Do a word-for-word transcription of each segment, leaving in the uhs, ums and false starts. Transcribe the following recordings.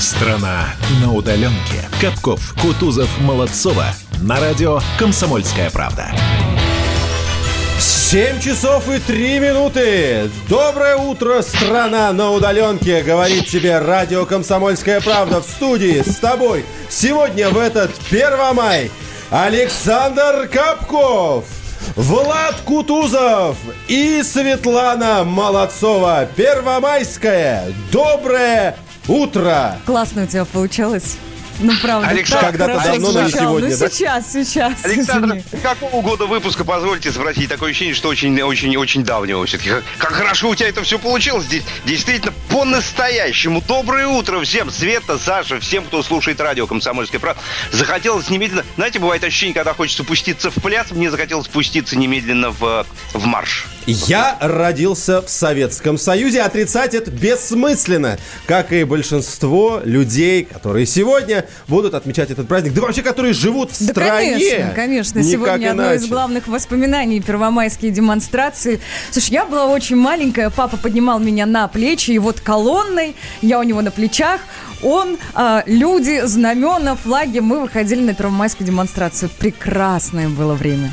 Страна на удаленке. Капков, Кутузов, Молодцова. На радио «Комсомольская правда». семь часов и три минуты. Доброе утро, страна на удаленке. Говорит тебе радио «Комсомольская правда». В студии с тобой сегодня в этот первое мая Александр Капков, Влад Кутузов и Светлана Молодцова. Первомайское доброе утро. Классно у тебя получилось. Ну, правда, Александр, когда-то давно, но не сегодня, ну, да? сейчас, сейчас. Александр, какого года выпуска, позвольте спросить? Такое ощущение, что очень-очень-очень давнего все-таки. Как хорошо у тебя это все получилось. Здесь действительно по-настоящему. Доброе утро всем. Света, Саша, всем, кто слушает радио «Комсомольская правда». Захотелось немедленно... Знаете, бывает ощущение, когда хочется пуститься в пляс. Мне захотелось пуститься немедленно в, в марш. Я родился в Советском Союзе. Отрицать это бессмысленно. Как и большинство людей, которые сегодня будут отмечать этот праздник, да вообще, которые живут в да, стране. Конечно, конечно. Никак сегодня одно иначе. Из главных воспоминаний — первомайские демонстрации. Слушай, я была очень маленькая, папа поднимал меня на плечи, и вот колонной, я у него на плечах, он, э, люди, знамена, флаги, мы выходили на первомайскую демонстрацию. Прекрасное было время.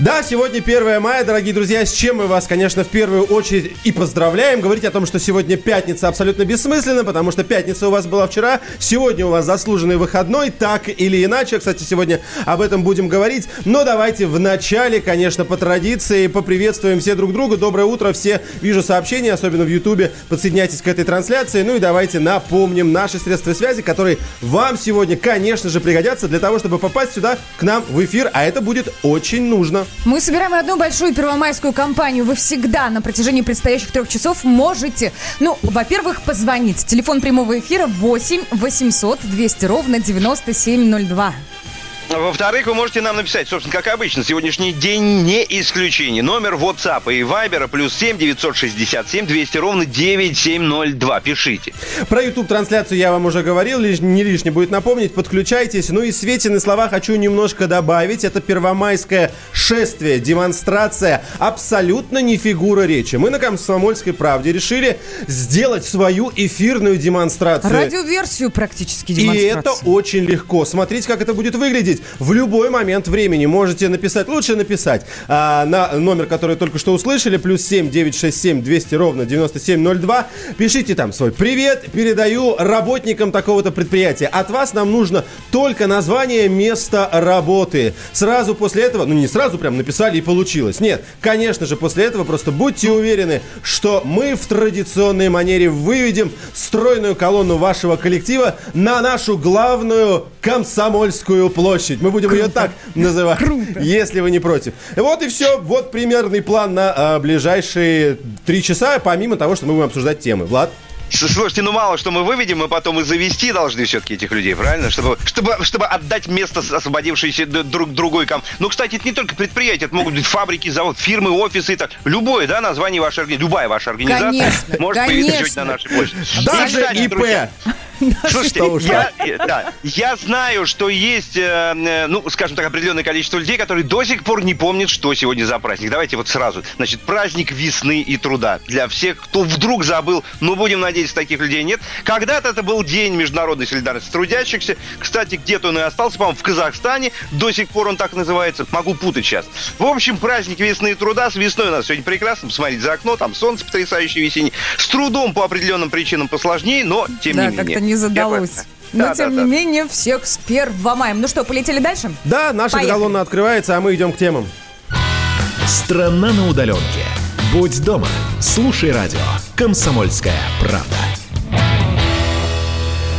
Да, сегодня первое мая, дорогие друзья, с чем мы вас, конечно, в первую очередь и поздравляем. Говорить о том, что сегодня пятница, абсолютно бессмысленно, потому что пятница у вас была вчера, сегодня у вас заслуженный выходной, так или иначе. Кстати, сегодня об этом будем говорить. Но давайте вначале, конечно, по традиции поприветствуем все друг друга. Доброе утро, все, вижу сообщения, особенно в Ютубе, подсоединяйтесь к этой трансляции. Ну и давайте напомним наши средства связи, которые вам сегодня, конечно же, пригодятся для того, чтобы попасть сюда к нам в эфир, а это будет очень нужно. Мы собираем одну большую первомайскую кампанию. Вы всегда на протяжении предстоящих трех часов можете, ну, во-первых, позвонить. Телефон прямого эфира восемь восемьсот двести ровно девяносто семь ноль два. Во-вторых, вы можете нам написать, собственно, как обычно, сегодняшний день не исключение. Номер WhatsApp и Viber плюс семь девятьсот шестьдесят семь двести ровно девяносто семь ноль два. Пишите. Про YouTube-трансляцию я вам уже говорил, лишь, не лишне будет напомнить, подключайтесь. Ну и Светины слова хочу немножко добавить. Это первомайское шествие, демонстрация, абсолютно не фигура речи. Мы на «Комсомольской правде» решили сделать свою эфирную демонстрацию. Радиоверсию практически демонстрации. И это очень легко. Смотрите, как это будет выглядеть. В любой момент времени можете написать, лучше написать а, на номер, который только что услышали, плюс семь девятьсот шестьдесят семь двести ровно девяносто семь ноль два. Пишите там свой привет, передаю работникам такого-то предприятия. От вас нам нужно только название места работы. Сразу после этого, ну не сразу прям написали и получилось. Нет, конечно же, после этого просто будьте уверены, что мы в традиционной манере выведем стройную колонну вашего коллектива на нашу главную Комсомольскую площадь. Мы будем Круто. Ее так называть, Круто. Если вы не против. Вот и все. Вот примерный план на а, ближайшие три часа, помимо того, что мы будем обсуждать темы. Влад? Слушайте, ну мало что мы выведем, мы потом и завести должны все-таки этих людей, правильно? Чтобы, чтобы, чтобы отдать место освободившейся друг другой ком. Ну, кстати, это не только предприятия, это могут быть фабрики, завод, фирмы, офисы и так. Любое, да, название вашей организации, любая ваша организация конечно, может конечно. Появиться сегодня на нашей площади. Даже и, ИП. Друзья, слушайте, я, да, я знаю, что есть, э, ну, скажем так, определенное количество людей, которые до сих пор не помнят, что сегодня за праздник. Давайте вот сразу. Значит, праздник весны и труда. Для всех, кто вдруг забыл, ну, будем надеяться, таких людей нет. Когда-то это был День международной солидарности трудящихся. Кстати, где-то он и остался, по-моему, в Казахстане. До сих пор он так называется. Могу путать сейчас. В общем, праздник весны и труда. С весной у нас сегодня прекрасно. Посмотрите за окно, там солнце потрясающее весеннее. С трудом по определенным причинам посложнее, но тем да, не менее. Да, как-то не задалось. Но, да, тем да, не да. менее, всех с первомаем. Ну что, полетели дальше? Да, наша Поехали. Колонна открывается, а мы идем к темам. Страна на удаленке. Будь дома. Слушай радио. «Комсомольская правда».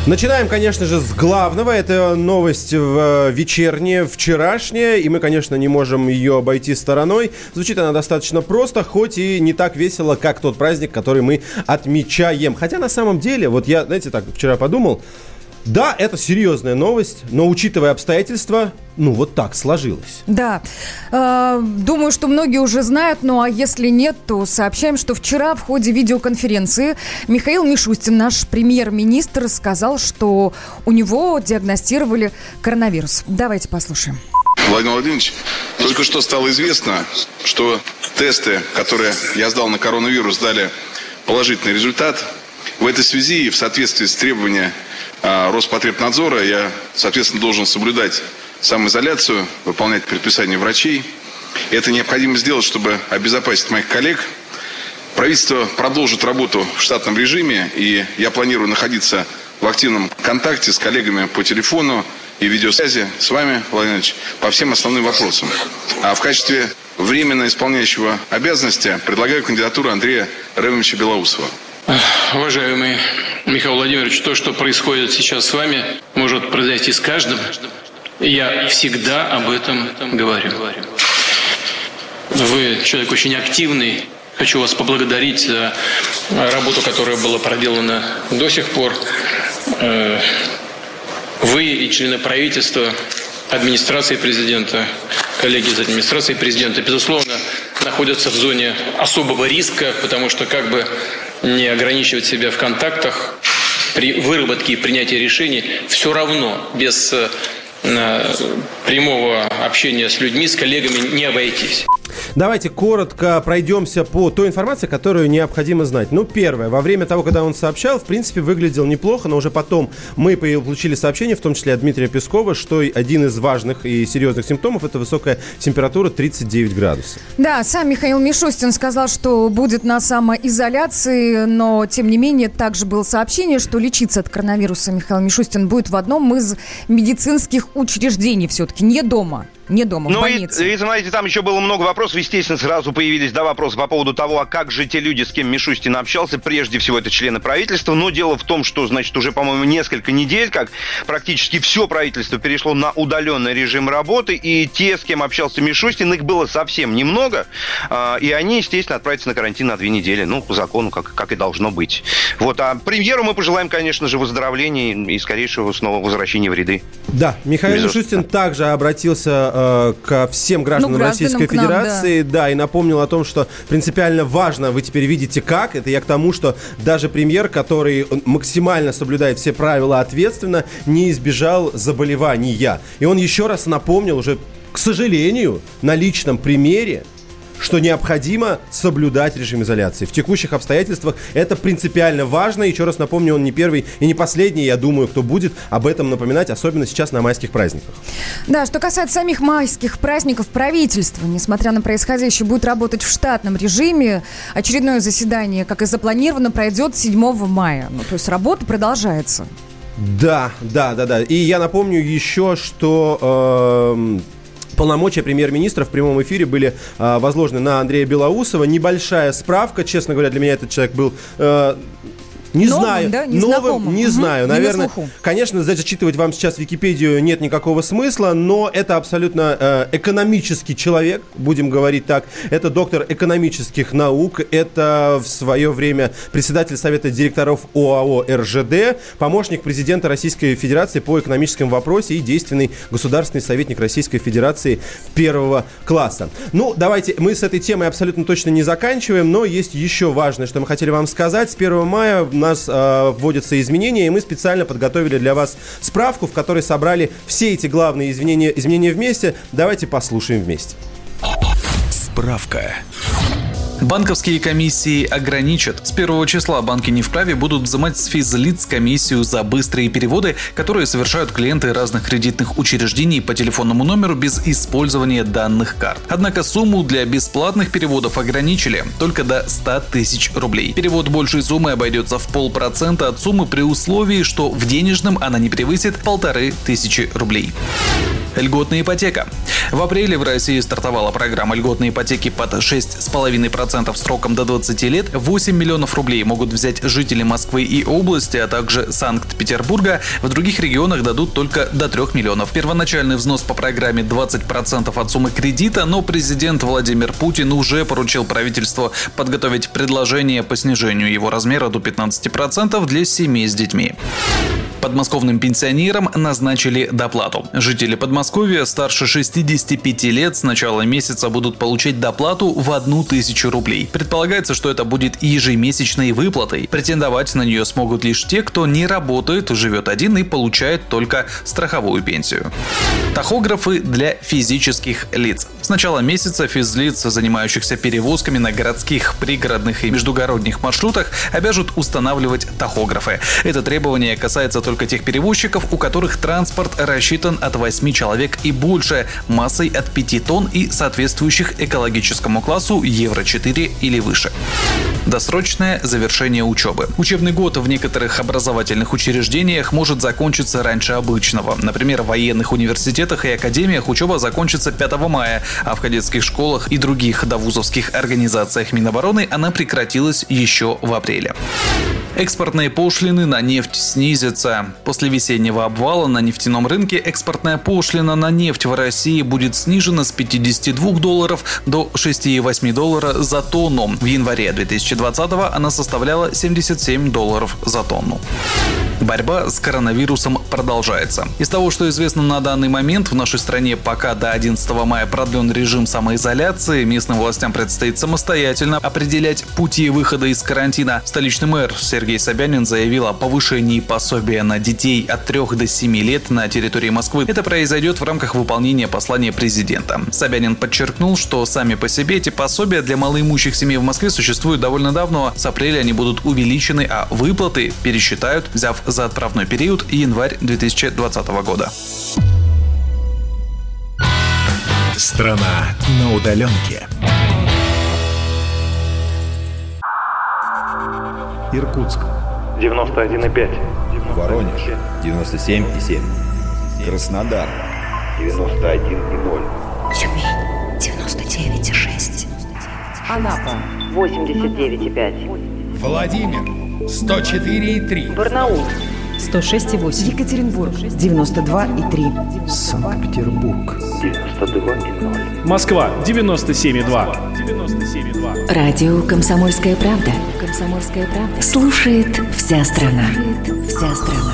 Начинаем, конечно же, с главного. Это новость вечерняя, вчерашняя, и мы, конечно, не можем ее обойти стороной. Звучит она достаточно просто, хоть и не так весело, как тот праздник, который мы отмечаем. Хотя на самом деле, вот я, знаете, так вчера подумал, да, это серьезная новость, но, учитывая обстоятельства, ну, вот так сложилось. Да. Э, думаю, что многие уже знают, ну, а если нет, то сообщаем, что вчера в ходе видеоконференции Михаил Мишустин, наш премьер-министр, сказал, что у него диагностировали коронавирус. Давайте послушаем. Владимир Владимирович, только что стало известно, что тесты, которые я сдал на коронавирус, дали положительный результат. В этой связи и в соответствии с требованиями Роспотребнадзора я, соответственно, должен соблюдать самоизоляцию, выполнять предписания врачей. Это необходимо сделать, чтобы обезопасить моих коллег. Правительство продолжит работу в штатном режиме, и я планирую находиться в активном контакте с коллегами по телефону и видеосвязи с вами, Владимир Ильич, по всем основным вопросам. А в качестве временно исполняющего обязанности предлагаю кандидатуру Андрея Ремовича Белоусова. Уважаемый Михаил Владимирович, то, что происходит сейчас с вами, может произойти с каждым. Я всегда об этом говорю. Вы человек очень активный. Хочу вас поблагодарить за работу, которая была проделана до сих пор. Вы и члены правительства, администрации президента, коллеги из администрации президента, безусловно, находятся в зоне особого риска, потому что как бы не ограничивать себя в контактах, при выработке и принятии решений, все равно без прямого общения с людьми, с коллегами не обойтись. Давайте коротко пройдемся по той информации, которую необходимо знать. Ну, первое. Во время того, когда он сообщал, в принципе, выглядел неплохо, но уже потом мы получили сообщение, в том числе от Дмитрия Пескова, что один из важных и серьезных симптомов – это высокая температура тридцать девять градусов. Да, сам Михаил Мишустин сказал, что будет на самоизоляции, но, тем не менее, также было сообщение, что лечиться от коронавируса Михаил Мишустин будет в одном из медицинских учреждений все-таки, не дома. Не дома, ну в больнице. И, и, знаете, там еще было много вопросов. Естественно, сразу появились, да, вопросы по поводу того, а как же те люди, с кем Мишустин общался. Прежде всего, это члены правительства. Но дело в том, что, значит, уже, по-моему, несколько недель, как практически все правительство перешло на удаленный режим работы. И те, с кем общался Мишустин, их было совсем немного. И они, естественно, отправятся на карантин на две недели. Ну, по закону, как, как и должно быть. Вот. А премьеру мы пожелаем, конечно же, выздоровления и скорейшего снова возвращения в ряды. Да, Михаил Мишустин также обратился ко всем гражданам, ну, гражданам Российской нам, Федерации, да. да, и напомнил о том, что принципиально важно, вы теперь видите как, это я к тому, что даже премьер, который максимально соблюдает все правила ответственно, не избежал заболевания. И он еще раз напомнил уже, к сожалению, на личном примере, что необходимо соблюдать режим изоляции. В текущих обстоятельствах это принципиально важно. Еще раз напомню, он не первый и не последний, я думаю, кто будет об этом напоминать, особенно сейчас на майских праздниках. Да, что касается самих майских праздников, правительство, несмотря на происходящее, будет работать в штатном режиме. Очередное заседание, как и запланировано, пройдет седьмого мая. Ну, то есть работа продолжается. Да, да, да, да. И я напомню еще, что... Э- полномочия премьер-министра в прямом эфире были э, возложены на Андрея Белоусова. Небольшая справка. Честно говоря, для меня этот человек был... Э... Не новым, знаю, да? новым, не угу. знаю, наверное, не конечно, зачитывать вам сейчас Википедию нет никакого смысла, но это абсолютно э, экономический человек, будем говорить так, это доктор экономических наук, это в свое время председатель Совета директоров ОАО эр жэ дэ, помощник президента Российской Федерации по экономическому вопросу и действенный государственный советник Российской Федерации первого класса. Ну, давайте, мы с этой темой абсолютно точно не заканчиваем, но есть еще важное, что мы хотели вам сказать. С первого мая... у нас э, вводятся изменения, и мы специально подготовили для вас справку, в которой собрали все эти главные изменения, изменения вместе. Давайте послушаем вместе. Справка. Банковские комиссии ограничат. С первого числа банки не вправе будут взимать с физлиц комиссию за быстрые переводы, которые совершают клиенты разных кредитных учреждений по телефонному номеру без использования данных карт. Однако сумму для бесплатных переводов ограничили только до сто тысяч рублей. Перевод большей суммы обойдется в полпроцента от суммы при условии, что в денежном она не превысит полторы тысячи рублей. Льготная ипотека. В апреле в России стартовала программа льготной ипотеки под шесть целых пять десятых процента сроком до двадцати лет. восемь миллионов рублей могут взять жители Москвы и области, а также Санкт-Петербурга. В других регионах дадут только до трех миллионов. Первоначальный взнос по программе двадцать процентов от суммы кредита, но президент Владимир Путин уже поручил правительству подготовить предложение по снижению его размера до пятнадцати процентов для семей с детьми. Подмосковным пенсионерам назначили доплату. Жители Подмосковья старше шестидесяти пяти лет с начала месяца будут получать доплату в одну тысячу рублей. Предполагается, что это будет ежемесячной выплатой. Претендовать на нее смогут лишь те, кто не работает, живет один и получает только страховую пенсию. Тахографы для физических лиц. С начала месяца физлиц, занимающихся перевозками на городских, пригородных и междугородних маршрутах, обяжут устанавливать тахографы. Это требование касается только тех перевозчиков, у которых транспорт рассчитан от восьми человек и больше, массой от пяти тонн и соответствующих экологическому классу Евро четыре или выше. Досрочное завершение учебы. Учебный год в некоторых образовательных учреждениях может закончиться раньше обычного. Например, в военных университетах и академиях учеба закончится пятого мая, а в кадетских школах и других довузовских организациях Минобороны она прекратилась еще в апреле. Экспортные пошлины на нефть снизятся. После весеннего обвала на нефтяном рынке экспортная пошлина на нефть в России будет снижена с пятидесяти двух долларов до шести целых восьми десятых доллара за тонну. В январе две тысячи двадцатого она составляла семьдесят семь долларов за тонну. Борьба с коронавирусом продолжается. Из того, что известно на данный момент, в нашей стране пока до одиннадцатого мая продлен режим самоизоляции. Местным властям предстоит самостоятельно определять пути выхода из карантина. Столичный мэр Сергей Собянин заявил о повышении пособия на детей от трёх до семи лет на территории Москвы. Это произойдет в рамках выполнения послания президента. Собянин подчеркнул, что сами по себе эти пособия для малоимущих семей в Москве существуют довольно давно. С апреля они будут увеличены, а выплаты пересчитают, взяв за отправной период январь две тысячи двадцатого года. Страна на удаленке. Иркутск девяносто один и пять. Воронеж девяносто семь и семь. Краснодар девяносто один и ноль. Тюмень девяносто девять и шесть. Анапа восемьдесят девять и пять. Владимир сто четыре и три. Барнаул сто шесть и восемь. Екатеринбург девяносто два и три. Санкт-Петербург девяносто два и ноль. Москва девяносто семь и два. Радио «Комсомольская правда». «Комсомольская правда» слушает вся страна. Слушает вся страна.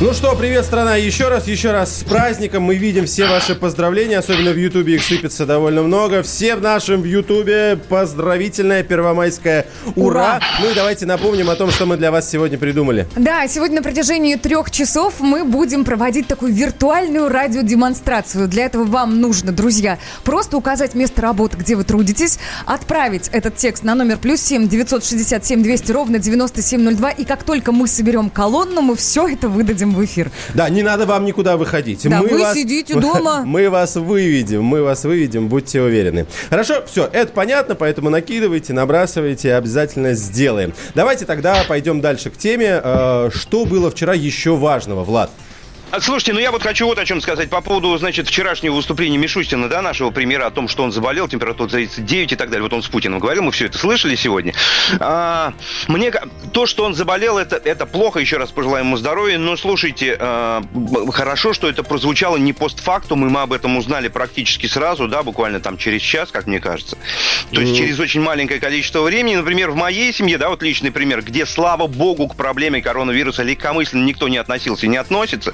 Ну что, привет, страна, еще раз, еще раз с праздником. Мы видим все ваши поздравления, особенно в Ютубе их сыпется довольно много. Всем нашим в Ютубе поздравительное первомайское ура. ура! Ну и давайте напомним о том, что мы для вас сегодня придумали. Да, сегодня на протяжении трех часов мы будем проводить такую виртуальную радиодемонстрацию. Для этого вам нужно, друзья, просто указать место работы, где вы трудитесь, отправить этот текст на номер плюс семь девятьсот шестьдесят семь двести ровно девяносто семь ноль два. И как только мы соберем колонну, мы все это выдадим в эфир. Да, не надо вам никуда выходить. Да, мы вы вас, сидите дома. Мы вас выведем, мы вас выведем, будьте уверены. Хорошо, все, это понятно, поэтому накидывайте, набрасывайте, обязательно сделаем. Давайте тогда пойдем дальше к теме. Э, что было вчера еще важного, Влад? Слушайте, ну я вот хочу вот о чем сказать по поводу, значит, вчерашнего выступления Мишустина, да, нашего премьера, о том, что он заболел, температура тридцать девять и так далее. Вот он с Путиным говорил, мы все это слышали сегодня. А, мне то, что он заболел, это, это плохо, еще раз пожелаем ему здоровья, но слушайте, а, хорошо, что это прозвучало не постфактум, и мы об этом узнали практически сразу, да, буквально там через час, как мне кажется. То mm. есть через очень маленькое количество времени, например, в моей семье, да, вот личный пример, где, слава богу, к проблеме коронавируса легкомысленно никто не относился и не относится.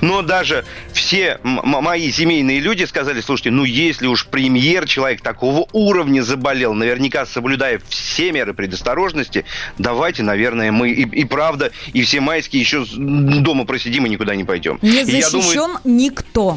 Но даже все м- мои семейные люди сказали, слушайте, ну если уж премьер, человек такого уровня заболел, наверняка соблюдая все меры предосторожности, давайте, наверное, мы и, и правда, и все майские еще дома просидим и никуда не пойдем. Не защищен думаю... никто.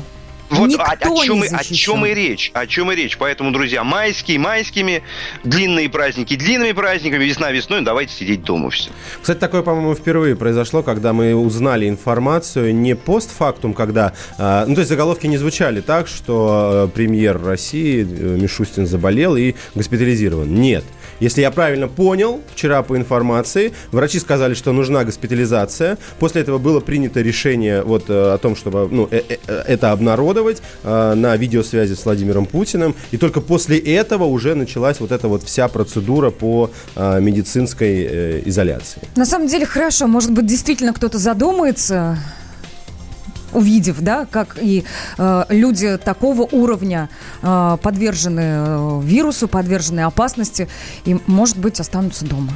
Вот о, о, чем и, о чем и речь, о чем и речь. Поэтому, друзья, майские майскими, длинные праздники длинными праздниками, весна весной, давайте сидеть дома все. Кстати, такое, по-моему, впервые произошло, когда мы узнали информацию не постфактум, когда, ну то есть заголовки не звучали так, что премьер России Мишустин заболел и госпитализирован. Нет. Если я правильно понял, вчера по информации врачи сказали, что нужна госпитализация. После этого было принято решение вот о том, чтобы ну, это обнародовать э, на видеосвязи с Владимиром Путиным. И только после этого уже началась вот эта вот вся процедура по э, медицинской э, изоляции. На самом деле хорошо, может быть, действительно кто-то задумается... увидев, да, как и э, люди такого уровня э, подвержены вирусу, подвержены опасности и, может быть, останутся дома.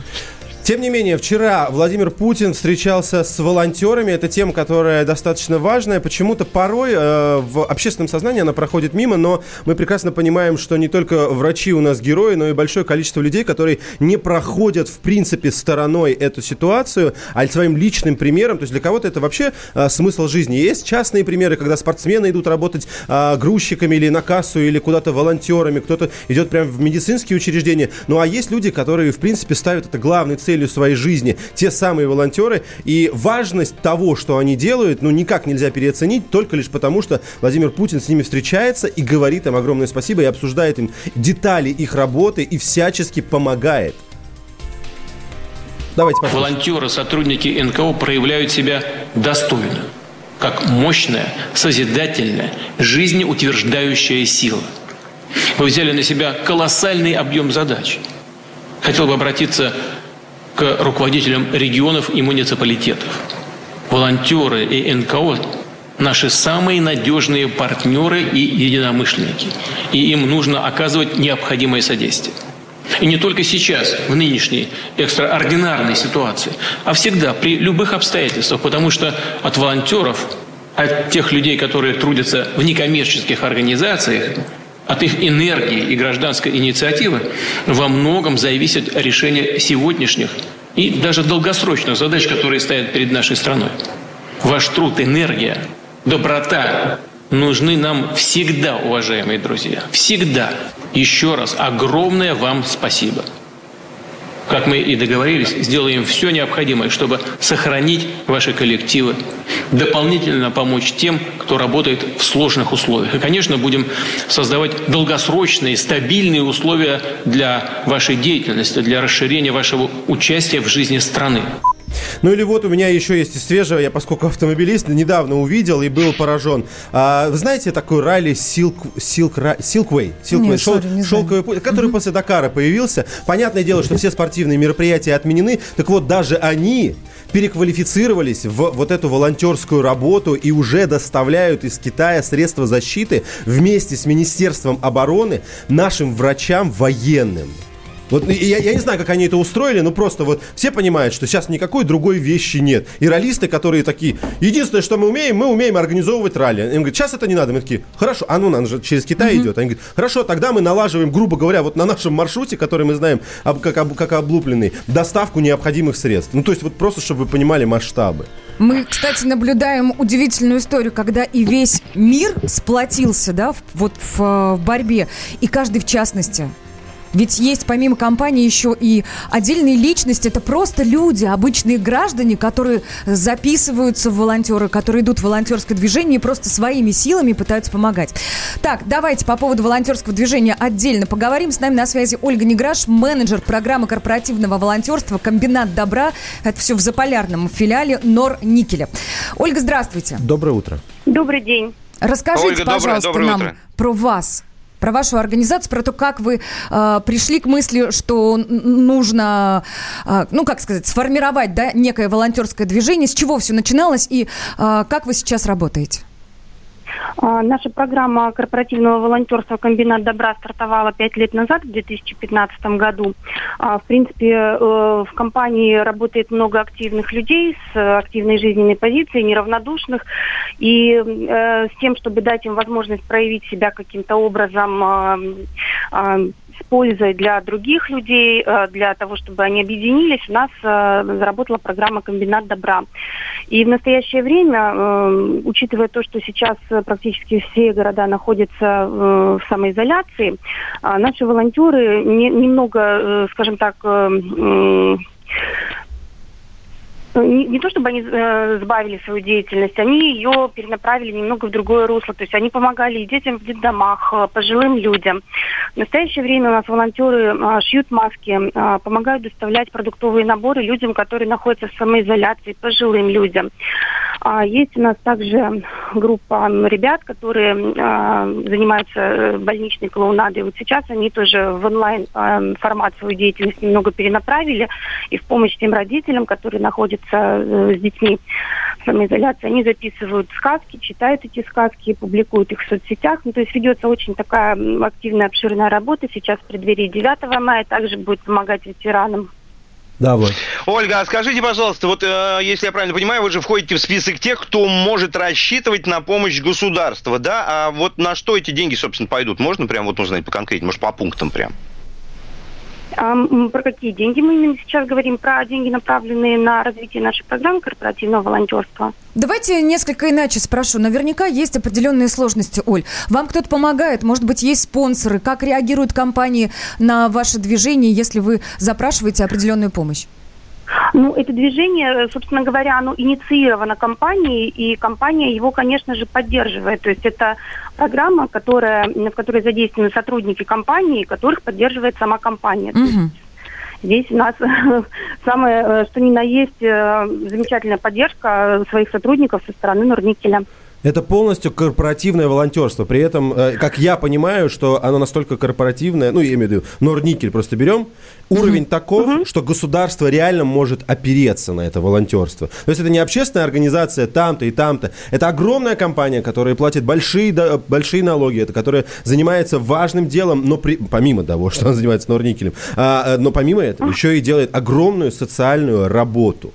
Тем не менее, вчера Владимир Путин встречался с волонтерами. Это тема, которая достаточно важная. Почему-то порой э, в общественном сознании она проходит мимо, но мы прекрасно понимаем, что не только врачи у нас герои, но и большое количество людей, которые не проходят, в принципе, стороной эту ситуацию, а своим личным примером. То есть для кого-то это вообще э, смысл жизни. Есть частные примеры, когда спортсмены идут работать э, грузчиками или на кассу, или куда-то волонтерами. Кто-то идет прямо в медицинские учреждения. Ну а есть люди, которые, в принципе, ставят это главной целью своей жизни, те самые волонтеры. И важность того, что они делают, ну, никак нельзя переоценить, только лишь потому, что Владимир Путин с ними встречается и говорит им огромное спасибо, и обсуждает им детали их работы, и всячески помогает. Давайте посмотрим. Волонтеры, сотрудники эн ка о проявляют себя достойно, как мощная, созидательная, жизнеутверждающая сила. Вы взяли на себя колоссальный объем задач. Хотел бы обратиться к руководителям регионов и муниципалитетов. Волонтеры и эн ка о – наши самые надежные партнеры и единомышленники. И им нужно оказывать необходимое содействие. И не только сейчас, в нынешней экстраординарной ситуации, а всегда, при любых обстоятельствах, потому что от волонтеров, от тех людей, которые трудятся в некоммерческих организациях, от их энергии и гражданской инициативы во многом зависит решение сегодняшних и даже долгосрочных задач, которые стоят перед нашей страной. Ваш труд, энергия, доброта нужны нам всегда, уважаемые друзья. Всегда. Еще раз огромное вам спасибо. Как мы и договорились, сделаем все необходимое, чтобы сохранить ваши коллективы, дополнительно помочь тем, кто работает в сложных условиях. И, конечно, будем создавать долгосрочные, стабильные условия для вашей деятельности, для расширения вашего участия в жизни страны. Ну или вот у меня еще есть и свежего, я, поскольку автомобилист, недавно увидел и был поражен. А, вы знаете такой ралли Silk, Silk, Silkway, Silkway Нет, шел, sorry, шелковый путь, который mm-hmm. после Дакара появился. Понятное дело, что все спортивные мероприятия отменены. Так вот, даже они переквалифицировались в вот эту волонтерскую работу и уже доставляют из Китая средства защиты вместе с Министерством обороны нашим врачам военным. Вот я, я не знаю, как они это устроили, но просто вот все понимают, что сейчас никакой другой вещи нет. И раллисты, которые такие, единственное, что мы умеем, мы умеем организовывать ралли. Им говорят, сейчас это не надо. Мы такие, хорошо, а ну, нам же через Китай mm-hmm. идет. Они говорят, хорошо, тогда мы налаживаем, грубо говоря, вот на нашем маршруте, который мы знаем, об, как, об, как облупленный, доставку необходимых средств. Ну, то есть вот просто, чтобы вы понимали масштабы. Мы, кстати, наблюдаем удивительную историю, когда и весь мир сплотился, да, вот в, в борьбе, и каждый в частности. Ведь есть помимо компаний еще и отдельные личности. Это просто люди, обычные граждане, которые записываются в волонтеры, которые идут в волонтерское движение и просто своими силами пытаются помогать. Так, давайте по поводу волонтерского движения отдельно поговорим. С нами на связи Ольга Неграш, менеджер программы корпоративного волонтерства «Комбинат добра». Это все в Заполярном филиале Норникеля. Ольга, здравствуйте. Доброе утро. Добрый день. Расскажите, Ольга, пожалуйста, доброе, доброе нам утро. Про вас. Про вашу организацию, про то, как вы э, пришли к мысли, что нужно, э, ну, как сказать, сформировать, да, некое волонтерское движение, с чего все начиналось и э, как вы сейчас работаете? Наша программа корпоративного волонтерства «Комбинат добра» стартовала пять лет назад, в две тысячи пятнадцатом году. В принципе, в компании работает много активных людей с активной жизненной позицией, неравнодушных. И с тем, чтобы дать им возможность проявить себя каким-то образом с пользой для других людей, для того, чтобы они объединились, у нас заработала программа «Комбинат добра». И в настоящее время, учитывая то, что сейчас практически все города находятся в самоизоляции, наши волонтеры немного, скажем так, Не, не то, чтобы они э, сбавили свою деятельность, они ее перенаправили немного в другое русло. То есть они помогали детям в детдомах, пожилым людям. В настоящее время у нас волонтеры э, шьют маски, э, помогают доставлять продуктовые наборы людям, которые находятся в самоизоляции, пожилым людям. А есть у нас также группа ребят, которые э, занимаются больничной клоунадой. Вот сейчас они тоже в онлайн э, формат свою деятельность немного перенаправили. И в помощь тем родителям, которые находятся э, с детьми в самоизоляции, они записывают сказки, читают эти сказки, публикуют их в соцсетях. Ну, то есть ведется очень такая активная, обширная работа. Сейчас в преддверии девятого мая также будет помогать ветеранам. Да, вот. Ольга, а скажите, пожалуйста, вот э, если я правильно понимаю, вы же входите в список тех, кто может рассчитывать на помощь государства, да? А вот на что эти деньги, собственно, пойдут? Можно прям вот узнать поконкретнее, может, по пунктам прям? Про какие деньги мы именно сейчас говорим? Про деньги, направленные на развитие нашей программы корпоративного волонтерства. Давайте несколько иначе спрошу. Наверняка есть определенные сложности, Оль. Вам кто-то помогает? Может быть, есть спонсоры? Как реагируют компании на ваше движение, если вы запрашиваете определенную помощь? Ну, это движение, собственно говоря, оно инициировано компанией, и компания его, конечно же, поддерживает. То есть это программа, которая, в которой задействованы сотрудники компании, которых поддерживает сама компания. Mm-hmm. Здесь у нас самое, что ни на есть, замечательная поддержка своих сотрудников со стороны Норникеля. Это полностью корпоративное волонтерство. При этом, как я понимаю, что оно настолько корпоративное, ну, я имею в виду, Норникель просто берем, уровень mm-hmm. таков, mm-hmm. что государство реально может опереться на это волонтерство. То есть это не общественная организация там-то и там-то. Это огромная компания, которая платит большие, да, большие налоги, это которая занимается важным делом, но при, помимо того, что она занимается Норникелем, а, но помимо этого mm-hmm. еще и делает огромную социальную работу.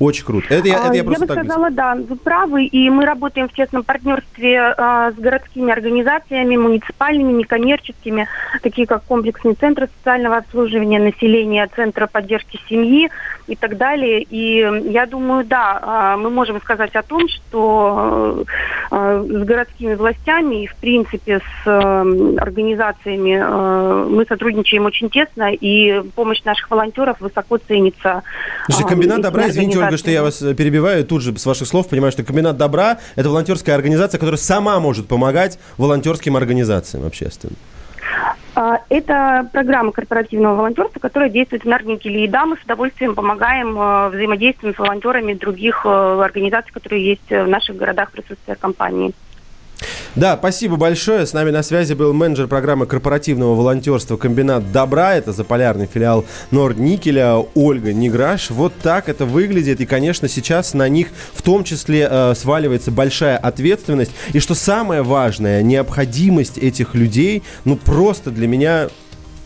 Очень круто. Это я, это я, я просто бы так сказала, говорю. Да, вы правы, и мы работаем в тесном партнерстве а, с городскими организациями, муниципальными, некоммерческими, такие как комплексные центры социального обслуживания населения, центры поддержки семьи и так далее. И я думаю, да, а, мы можем сказать о том, что а, с городскими властями и, в принципе, с а, организациями а, мы сотрудничаем очень тесно, и помощь наших волонтеров высоко ценится. Слушай, комбинат добра, извините, Ольга, что я вас перебиваю, тут же с ваших слов понимаю, что комбинат добра – это волонтерская организация, которая сама может помогать волонтерским организациям общественным. Это программа корпоративного волонтерства, которая действует в Норникеле. И да, мы с удовольствием помогаем, взаимодействуем с волонтерами других организаций, которые есть в наших городах, присутствия компании. Да, спасибо большое. С нами на связи был менеджер программы корпоративного волонтерства «Комбинат Добра». Это заполярный филиал Норникеля Ольга Неграш. Вот так это выглядит. И, конечно, сейчас на них в том числе э, сваливается большая ответственность. И что самое важное, необходимость этих людей, ну, просто для меня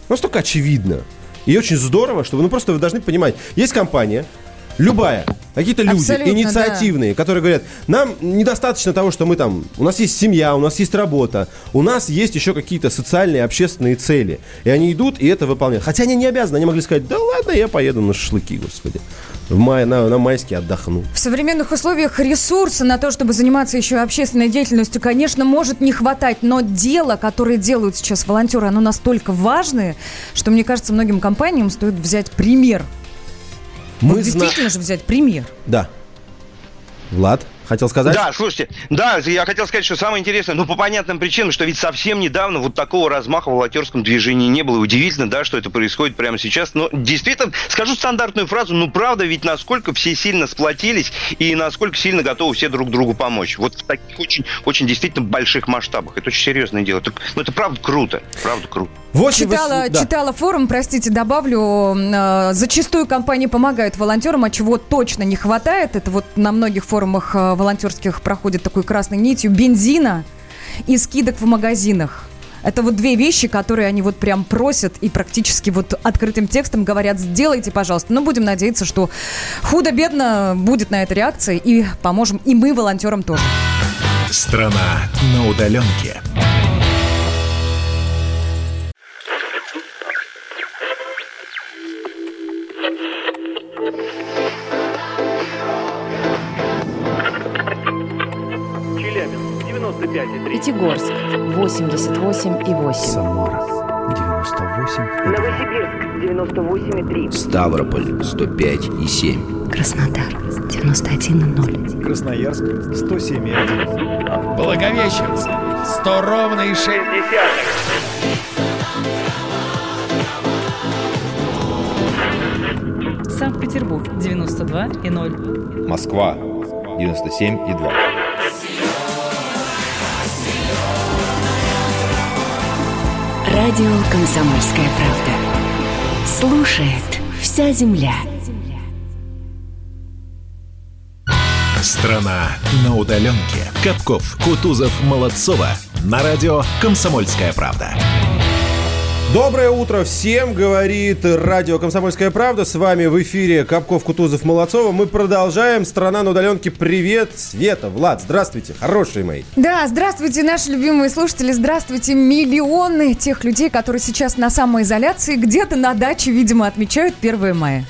настолько очевидна. И очень здорово, что вы, ну, просто вы должны понимать, есть компания... Любая. Какие-то люди, абсолютно, инициативные, да, которые говорят, нам недостаточно того, что мы там, у нас есть семья, у нас есть работа, у нас есть еще какие-то социальные, общественные цели. И они идут и это выполняют. Хотя они не обязаны, они могли сказать, да ладно, я поеду на шашлыки, господи. В мае, на, на майские отдохну. В современных условиях ресурса на то, чтобы заниматься еще общественной деятельностью, конечно, может не хватать. Но дело, которое делают сейчас волонтеры, оно настолько важное, что, мне кажется, многим компаниям стоит взять пример. Мы вот действительно зна... же взять пример. Да. Влад, хотел сказать? Да, слушайте, да, я хотел сказать, что самое интересное, ну, по понятным причинам, что ведь совсем недавно вот такого размаха в волонтерском движении не было. Удивительно, да, что это происходит прямо сейчас. Но действительно, скажу стандартную фразу, ну, правда, ведь насколько все сильно сплотились и насколько сильно готовы все друг другу помочь. Вот в таких очень, очень действительно больших масштабах. Это очень серьезное дело. Это, ну, это правда круто, правда круто. Читала, да. читала форум, простите, добавлю, э, зачастую компании помогают волонтерам, а чего точно не хватает, это вот на многих форумах э, волонтерских проходит такой красной нитью, бензина и скидок в магазинах. Это вот две вещи, которые они вот прям просят и практически вот открытым текстом говорят, сделайте, пожалуйста. Но будем надеяться, что худо-бедно будет на это реакция и поможем и мы волонтерам тоже. Страна на удаленке. Пятигорск восемьдесят восемь и восемь. Самара девяносто восемь и два. Новосибирск девяносто восемь и три. Ставрополь сто пять и семь. Краснодар девяносто один и ноль. Красноярск сто семь и один. Благовещенск сто ровно и шесть десятых. Санкт-Петербург девяносто два и ноль. Москва девяносто семь и два. Радио «Комсомольская правда». Слушает вся земля. Страна на удаленке. Капков, Кутузов, Молодцова. На радио «Комсомольская правда». Доброе утро всем, говорит радио «Комсомольская правда». С вами в эфире Капков, Кутузов, Молодцова. Мы продолжаем. Страна на удаленке. Привет, Света, Влад, здравствуйте, хорошие мои. Да, здравствуйте, наши любимые слушатели. Здравствуйте, миллионы тех людей, которые сейчас на самоизоляции. Где-то на даче, видимо, отмечают первое мая.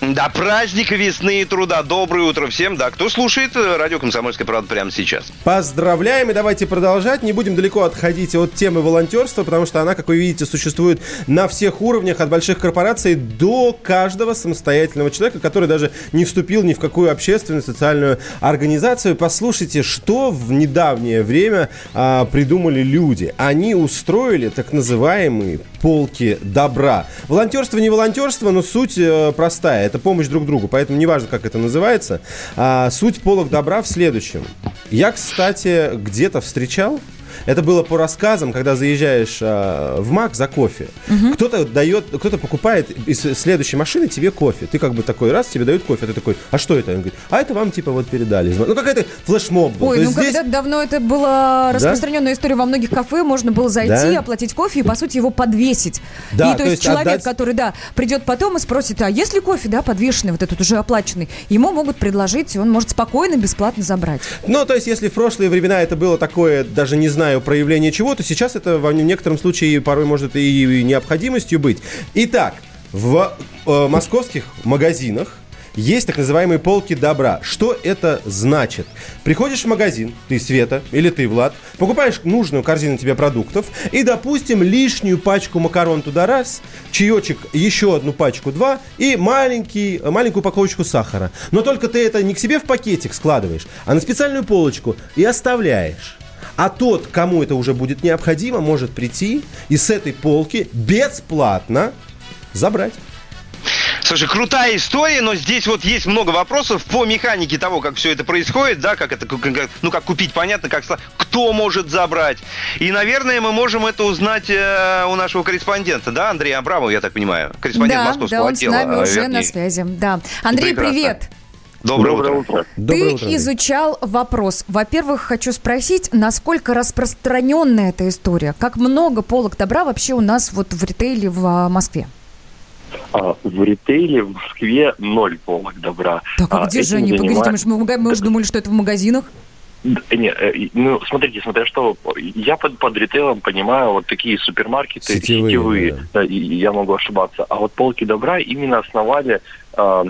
Да, праздник весны и труда. Доброе утро всем. Да, кто слушает радио «Комсомольская правда» прямо сейчас. Поздравляем и давайте продолжать. Не будем далеко отходить от темы волонтерства, потому что она, как вы видите, существует на всех уровнях, от больших корпораций до каждого самостоятельного человека, который даже не вступил ни в какую общественную, социальную организацию. Послушайте, что в недавнее время а, придумали люди. Они устроили так называемые полки добра. Волонтерство не волонтерство, но суть э, простая. Это помощь друг другу, поэтому неважно, как это называется. А, суть полок добра в следующем. Я, кстати, где-то встречал, это было по рассказам, когда заезжаешь а, в Мак за кофе. Угу. Кто-то дает, кто-то покупает из следующей машины тебе кофе. Ты как бы такой раз, тебе дают кофе, а ты такой, а что это? Он говорит, а это вам типа вот передали. Ну какая-то флешмоб был. Ой, То ну здесь... когда-то давно это была распространенная да? история во многих кафе. Можно было зайти, да? оплатить кофе и, по сути, его подвесить. Да, и то, то есть, есть человек, отдать... который, да, придет потом и спросит, а есть ли кофе, да, подвешенный, вот этот уже оплаченный, ему могут предложить, и он может спокойно, бесплатно забрать. Ну, то есть, если в прошлые времена это было такое, даже не знаю, проявление чего-то, сейчас это в некотором случае порой может и необходимостью быть. Итак, в э, московских магазинах есть так называемые полки добра. Что это значит? Приходишь в магазин, ты, Света, или ты, Влад, покупаешь нужную корзину тебе продуктов и, допустим, лишнюю пачку макарон туда раз, чаечек еще одну пачку два и маленький, маленькую упаковочку сахара. Но только ты это не к себе в пакетик складываешь, а на специальную полочку и оставляешь. А тот, кому это уже будет необходимо, может прийти и с этой полки бесплатно забрать. Слушай, крутая история, но здесь вот есть много вопросов по механике того, как все это происходит, да, как это, как, ну, как купить, понятно, как кто может забрать. И, наверное, мы можем это узнать э, у нашего корреспондента, да, Андрея Абрамова, я так понимаю, корреспондент да, московского да, он отдела. Да, с нами уже вернее. на связи, да. Андрей, привет. Доброе, Доброе утро. утро. Доброе Ты утро. изучал вопрос. Во-первых, хочу спросить, насколько распространенная эта история? Как много полок добра вообще у нас вот в ритейле в Москве? А, в ритейле в Москве ноль полок добра. Так, а где а, же они? Погодите, занимает... мы, мы, мы же думали, что это в магазинах. Не, ну, смотрите, смотря что, я под, под ритейлом понимаю вот такие супермаркеты сетевые, сетевые да. Да, и, и я могу ошибаться, а вот полки добра именно основали э,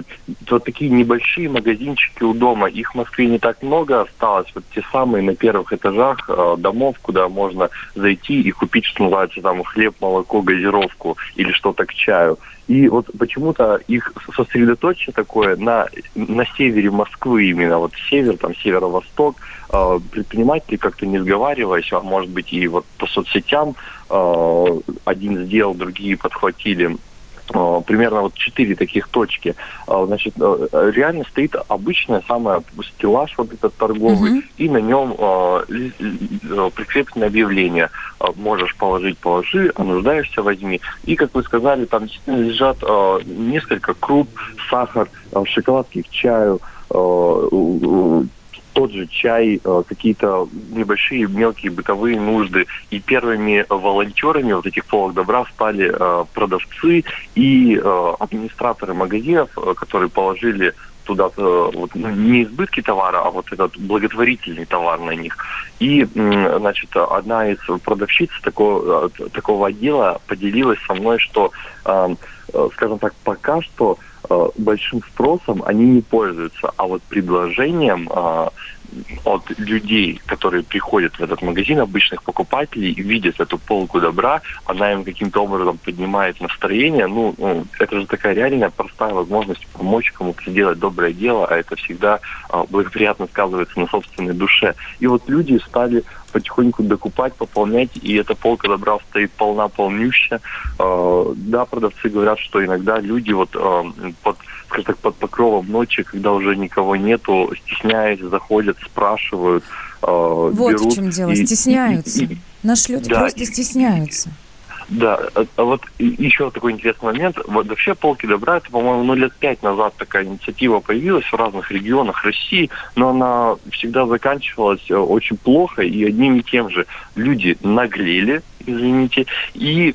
вот такие небольшие магазинчики у дома, их в Москве не так много осталось, вот те самые на первых этажах э, домов, куда можно зайти и купить, что называется, там хлеб, молоко, газировку или что-то к чаю. И вот почему-то их сосредоточие такое на, на севере Москвы именно, вот север, там северо-восток, э, предприниматели как-то не сговариваясь, а может быть и вот по соцсетям э, один сделал, другие подхватили. Примерно вот четыре таких точки. Значит, реально стоит обычная самая стеллаж вот этот торговый, угу. и на нем э, прикреплено объявление. Можешь положить, положи, а нуждаешься, возьми. И, как вы сказали, там действительно лежат э, несколько круп, сахар, э, шоколадки к чаю, э, э, тот же чай, какие-то небольшие мелкие бытовые нужды. И первыми волонтерами вот этих полок добра стали продавцы и администраторы магазинов, которые положили туда вот, не избытки товара, а вот этот благотворительный товар на них. И, значит, одна из продавщиц такого, такого отдела поделилась со мной, что, скажем так, пока что большим спросом они не пользуются, а вот предложением а, от людей, которые приходят в этот магазин, обычных покупателей, и видят эту полку добра, она им каким-то образом поднимает настроение. Ну, ну это же такая реальная простая возможность помочь кому-то сделать доброе дело, а это всегда а, благоприятно сказывается на собственной душе. И вот люди стали потихоньку докупать, пополнять, и эта полка добрал стоит полна, полнющая. Э, да, продавцы говорят, что иногда люди вот э, под, скажем так, под покровом ночи, когда уже никого нету, стесняясь, заходят, спрашивают, э, вот берут. Вот в чем дело, и, стесняются. И, и, Наши люди да, просто и, стесняются. Да, а вот еще такой интересный момент. Вообще полки добра, это, по-моему, ну, лет пять назад такая инициатива появилась в разных регионах России, но она всегда заканчивалась очень плохо и одним и тем же. Люди наглели, извините, и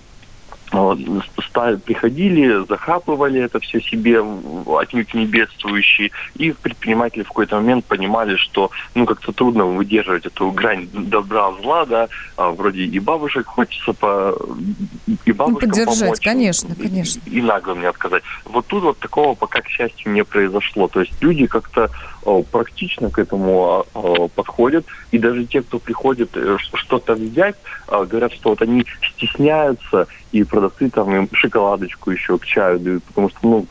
приходили, захапывали это все себе, отнюдь не бедствующие, и предприниматели в какой-то момент понимали, что ну как-то трудно выдерживать эту грань добра-зла, да, а вроде и бабушек хочется по... и бабушкам ну, поддержать, помочь. Конечно, конечно. И, и нагло мне отказать. Вот тут вот такого пока, к счастью, не произошло. То есть люди как-то о, практично к этому о, подходят, и даже те, кто приходит что-то взять, о, говорят, что вот они стесняются, и продавцы там им шоколадочку еще к чаю дают, потому что, ну,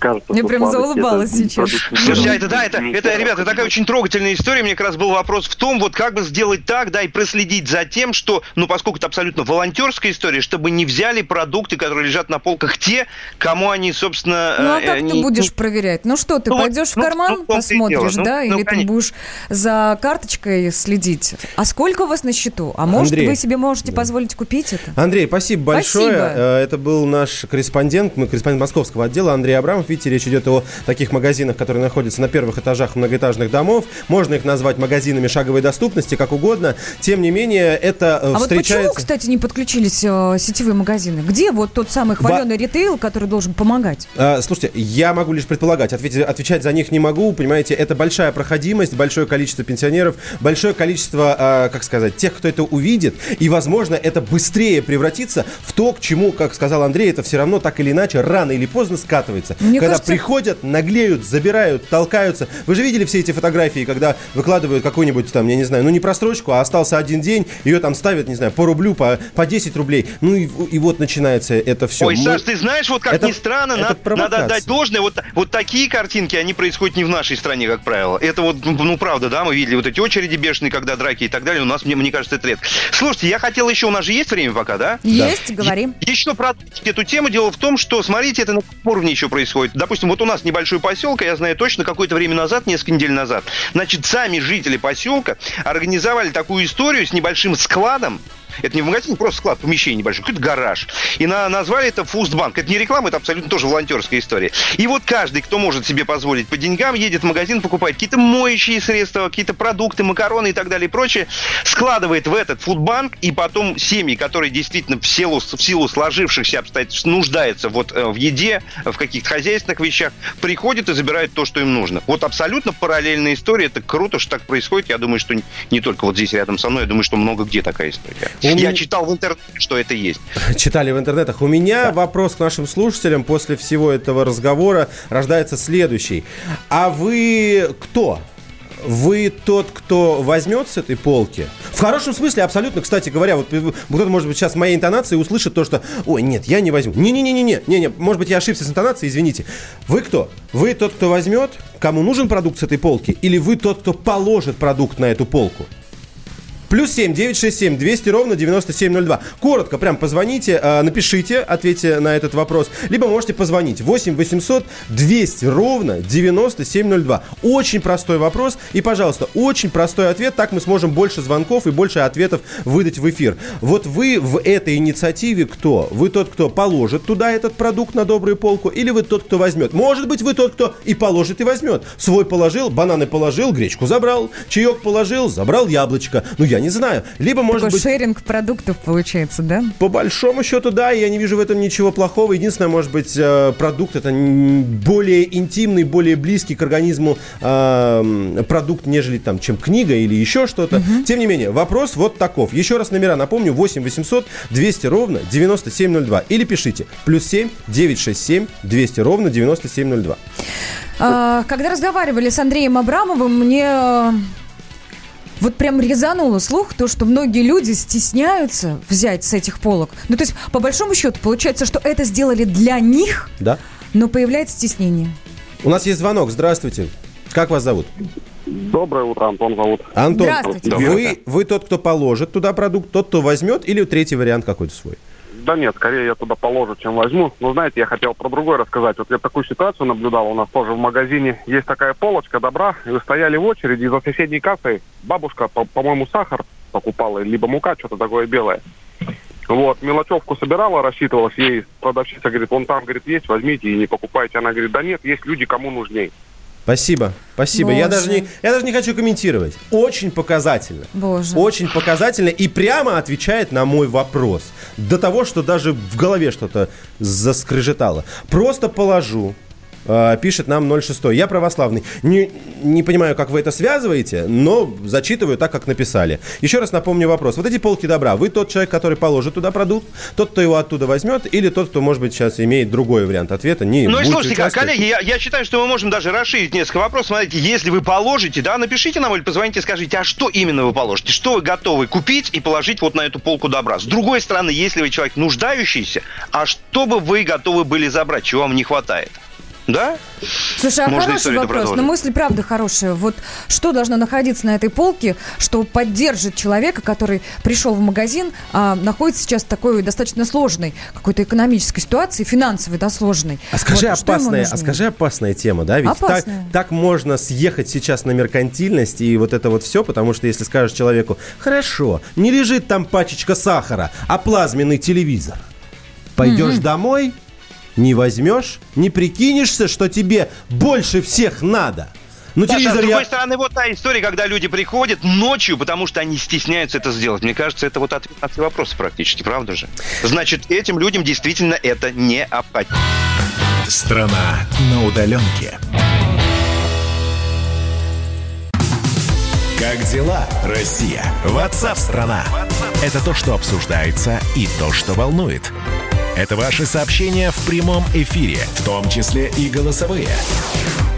кажется... Мне прям заулыбалась сейчас. Слушайте, а это, да, это, это, ребята, такая очень трогательная история. Мне как раз был вопрос в том, вот как бы сделать так, да, и проследить за тем, что, ну, поскольку это абсолютно волонтерская история, чтобы не взяли продукты, которые лежат на полках, те, кому они, собственно... Ну, а как э, не, ты будешь не... проверять? Ну, что, ты ну, пойдешь ну, в карман, ну, посмотришь, ну, да, ну, или ну, ты будешь за карточкой следить? А сколько у вас на счету? А может, Андрей, вы себе можете да. позволить купить это? Андрей, спасибо большое. Спасибо. Это был наш корреспондент, мы корреспондент московского отдела Андрей Абрамов. Видите, речь идет о таких магазинах, которые находятся на первых этажах многоэтажных домов. Можно их назвать магазинами шаговой доступности, как угодно. Тем не менее, это а встречается... А вот почему, кстати, не подключились э, сетевые магазины? Где вот тот самый хваленый Во... ритейл, который должен помогать? А, слушайте, я могу лишь предполагать. Ответ... Отвечать за них не могу. Понимаете, это большая проходимость, большое количество пенсионеров, большое количество, э, как сказать, тех, кто это увидит. И, возможно, это быстрее превратится в то, к чему, как сказал Андрей, это все равно так или иначе рано или поздно скатывается. Мне когда кажется... приходят, наглеют, забирают, толкаются. Вы же видели все эти фотографии, когда выкладывают какую-нибудь там, я не знаю, ну не просрочку, а остался один день, ее там ставят, не знаю, по рублю, по, по десять рублей. Ну и, и вот начинается это все. Ой, Мы... Саш, ты знаешь, вот как это, ни странно, надо, надо отдать должное. Вот, вот такие картинки, они происходят не в нашей стране, как правило. Это вот, ну правда, да, мы видели вот эти очереди бешеные, когда драки и так далее. У нас, мне, мне кажется, это редко. Слушайте, я хотел еще, у нас же есть время пока, да? Есть, да. Говорим. Е- еще продолжить эту тему. Дело в том, что, смотрите, это на уровне еще происходит. Допустим, вот у нас небольшой поселок, я знаю точно, какое-то время назад, несколько недель назад, значит, сами жители поселка организовали такую историю с небольшим складом. Это не в магазине, просто склад, помещение небольшое, какой-то гараж. И на, назвали это «Фустбанк». Это не реклама, это абсолютно тоже волонтерская история. И вот каждый, кто может себе позволить по деньгам, едет в магазин, покупает какие-то моющие средства, какие-то продукты, макароны и так далее и прочее, складывает в этот «Фудбанк», и потом семьи, которые действительно в силу, в силу сложившихся обстоятельств нуждаются вот в еде, в каких-то хозяйственных вещах, приходят и забирают то, что им нужно. Вот абсолютно параллельная история. Это круто, что так происходит. Я думаю, что не только вот здесь рядом со мной, я думаю, что много где такая история. Я читал в интернете, что это есть. Читали в интернетах. У меня да. вопрос к нашим слушателям после всего этого разговора рождается следующий. А вы кто? Вы тот, кто возьмет с этой полки? В хорошем смысле, абсолютно, кстати говоря, вот кто-то, может быть, сейчас в моей интонации услышит то, что «Ой, нет, я не возьму». Не-не-не-не, не, может быть, я ошибся с интонацией, извините. Вы кто? Вы тот, кто возьмет, кому нужен продукт с этой полки? Или вы тот, кто положит продукт на эту полку? Плюс семь, девять, шесть, семь, двести, ровно, девяносто семь, ноль, два. Коротко, прям позвоните, напишите, ответьте на этот вопрос. Либо можете позвонить восемь восемьсот двести, ровно, девяносто семь, ноль, два. Очень простой вопрос и, пожалуйста, очень простой ответ. Так мы сможем больше звонков и больше ответов выдать в эфир. Вот вы в этой инициативе кто? Вы тот, кто положит туда этот продукт на добрую полку, или вы тот, кто возьмет? Может быть, вы тот, кто и положит, и возьмет. Свой положил, бананы положил, гречку забрал, чаек положил, забрал яблочко. Ну, я не знаю. Либо, может Такой быть... шеринг продуктов получается, да? По большому счету, да. Я не вижу в этом ничего плохого. Единственное, может быть, продукт — это более интимный, более близкий к организму э, продукт, нежели там, чем книга или еще что-то. Угу. Тем не менее, вопрос вот таков. Еще раз номера напомню. восемь восемьсот двести ровно девяносто семь ноль два. Или пишите. Плюс семь девятьсот шестьдесят семь двести ровно девяносто семь ноль два. А, когда разговаривали с Андреем Абрамовым, мне... Вот прям резануло слух то, что многие люди стесняются взять с этих полок. Ну, то есть, по большому счету, получается, что это сделали для них, да. но появляется стеснение. У нас есть звонок. Здравствуйте. Как вас зовут? Доброе утро, Антон зовут. Антон, здравствуйте. Вы, вы тот, кто положит туда продукт, тот, кто возьмет, или третий вариант какой-то свой? Да нет, скорее я туда положу, чем возьму. Но знаете, я хотел про другое рассказать. Вот я такую ситуацию наблюдал, у нас тоже в магазине есть такая полочка добра. Вы стояли в очереди, и за соседней кассой бабушка, по- по-моему, сахар покупала, либо мука, что-то такое белое. Вот, мелочевку собирала, рассчитывалась, ей продавщица говорит, он там, говорит, есть, возьмите и не покупайте. Она говорит, да нет, есть люди, кому нужней. Спасибо, спасибо. Я даже, не, я даже не хочу комментировать. Очень показательно. Боже. Очень показательно и прямо отвечает на мой вопрос. До того, что даже в голове что-то заскрежетало. Просто положу, э, пишет нам ноль шесть. Я православный. Не, не понимаю, как вы это связываете, но зачитываю так, как написали. Еще раз напомню вопрос. Вот эти полки добра. Вы тот человек, который положит туда продукт, тот, кто его оттуда возьмет, или тот, кто, может быть, сейчас имеет другой вариант ответа. Не ну и слушайте, коллеги, я, я считаю, что мы можем даже расширить несколько вопросов. Смотрите, если вы положите, да, напишите нам или позвоните, скажите, а что именно вы положите? Что вы готовы купить и положить вот на эту полку добра? С другой стороны, если вы человек нуждающийся, а что бы вы готовы были забрать, чего вам не хватает? Да? Слушай, а можно хороший вопрос, но мысль правда хорошая. Вот что должно находиться на этой полке, что поддержит человека, который пришел в магазин, а находится сейчас в такой достаточно сложной какой-то экономической ситуации, финансовой, да, сложной. А скажи, вот, опасная, а скажи опасная тема, да? Ведь так, так можно съехать сейчас на меркантильность и вот это вот все, потому что если скажешь человеку, хорошо, не лежит там пачечка сахара, а плазменный телевизор, пойдешь mm-hmm. домой... Не возьмешь, не прикинешься, что тебе больше всех надо. Но Саша, телевизор, а с другой я... стороны, вот та история, когда люди приходят ночью, потому что они стесняются это сделать. Мне кажется, это вот ответ на все вопросы практически, правда же? Значит, этим людям действительно это не необходимо. Страна на удаленке. Как дела, Россия? Ватсап-страна. Это то, что обсуждается и то, что волнует. Это ваши сообщения в прямом эфире, в том числе и голосовые.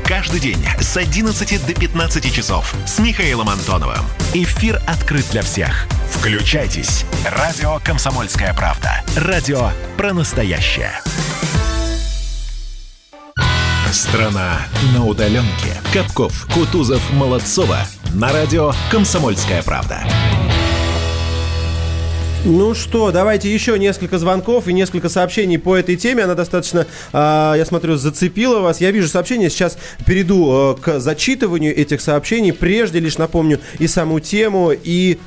Каждый день с одиннадцати до пятнадцати часов с Михаилом Антоновым. Эфир открыт для всех. Включайтесь. Радио «Комсомольская правда». Радио про настоящее. Страна на удаленке. Капков, Кутузов, Молодцова. На радио «Комсомольская правда». Ну что, давайте еще несколько звонков и несколько сообщений по этой теме. Она достаточно, э, я смотрю, зацепила вас. Я вижу сообщения. Сейчас перейду э, к зачитыванию этих сообщений. Прежде лишь напомню и саму тему, и...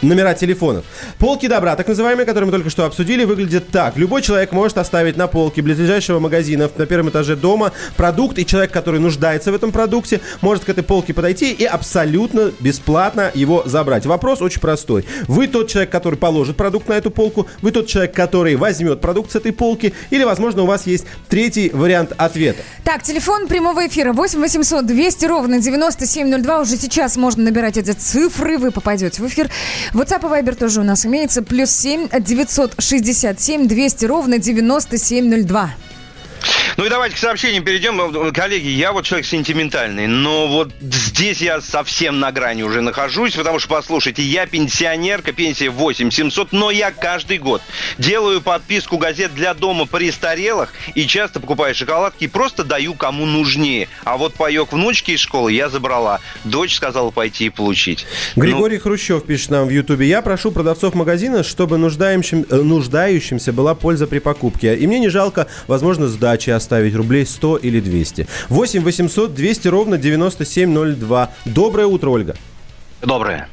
номера телефонов. Полки добра, так называемые, которые мы только что обсудили, выглядят так. Любой человек может оставить на полке близлежащего магазина на первом этаже дома продукт, и человек, который нуждается в этом продукте, может к этой полке подойти и абсолютно бесплатно его забрать. Вопрос очень простой. Вы тот человек, который положит продукт на эту полку, вы тот человек, который возьмет продукт с этой полки, или, возможно, у вас есть третий вариант ответа. Так, телефон прямого эфира восемь восемьсот двести ровно девяносто семь ноль два. Уже сейчас можно набирать эти цифры, вы попадете в эфир. WhatsApp и Viber тоже у нас имеется. Плюс семь девятьсот шестьдесят семь двести ровно девяносто семь ноль два. Ну и давайте к сообщениям перейдем. Коллеги, я вот человек сентиментальный, но вот здесь я совсем на грани уже нахожусь, потому что, послушайте, я пенсионерка, пенсия восемь тысяч семьсот, но я каждый год делаю подписку газет для дома престарелых и часто покупаю шоколадки и просто даю кому нужнее. А вот паёк внучки из школы я забрала. Дочь сказала пойти и получить. Григорий ну... Хрущев пишет нам в Ютубе. Я прошу продавцов магазина, чтобы нуждающим... нуждающимся была польза при покупке. И мне не жалко, возможно, сдачи оставить рублей сто или двести. восемь восемьсот двести ровно девяносто семь ноль два. Доброе утро, Ольга. Доброе.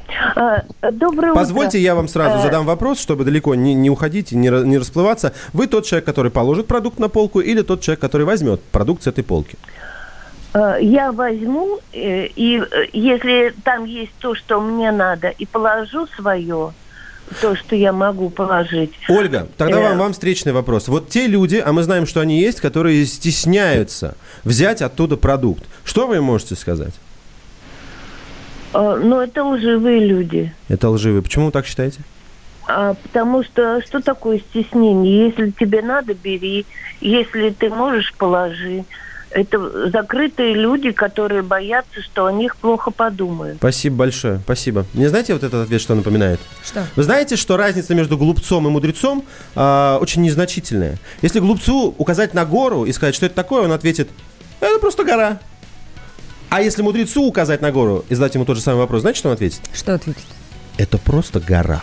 Доброе утро. Позвольте, я вам сразу задам вопрос, чтобы далеко не, не уходить и не, не расплываться. Вы тот человек, который положит продукт на полку, или тот человек, который возьмет продукт с этой полки? Я возьму, и если там есть то, что мне надо, и положу свое... то, что я могу положить. Ольга, тогда э... вам, вам встречный вопрос. Вот те люди, а мы знаем, что они есть, которые стесняются взять оттуда продукт. Что вы им можете сказать? Э, ну, это лживые люди. Это лживые. Почему вы так считаете? А, потому что что такое стеснение? Если тебе надо, бери. Если ты можешь, положи. Это закрытые люди, которые боятся, что о них плохо подумают. Спасибо большое, спасибо. Не знаете вот этот ответ, что напоминает? Что? Вы знаете, что разница между глупцом и мудрецом э, очень незначительная. Если глупцу указать на гору и сказать, что это такое, он ответит, это просто гора. А если мудрецу указать на гору и задать ему тот же самый вопрос, знаете, что он ответит? Что ответит? Это просто гора.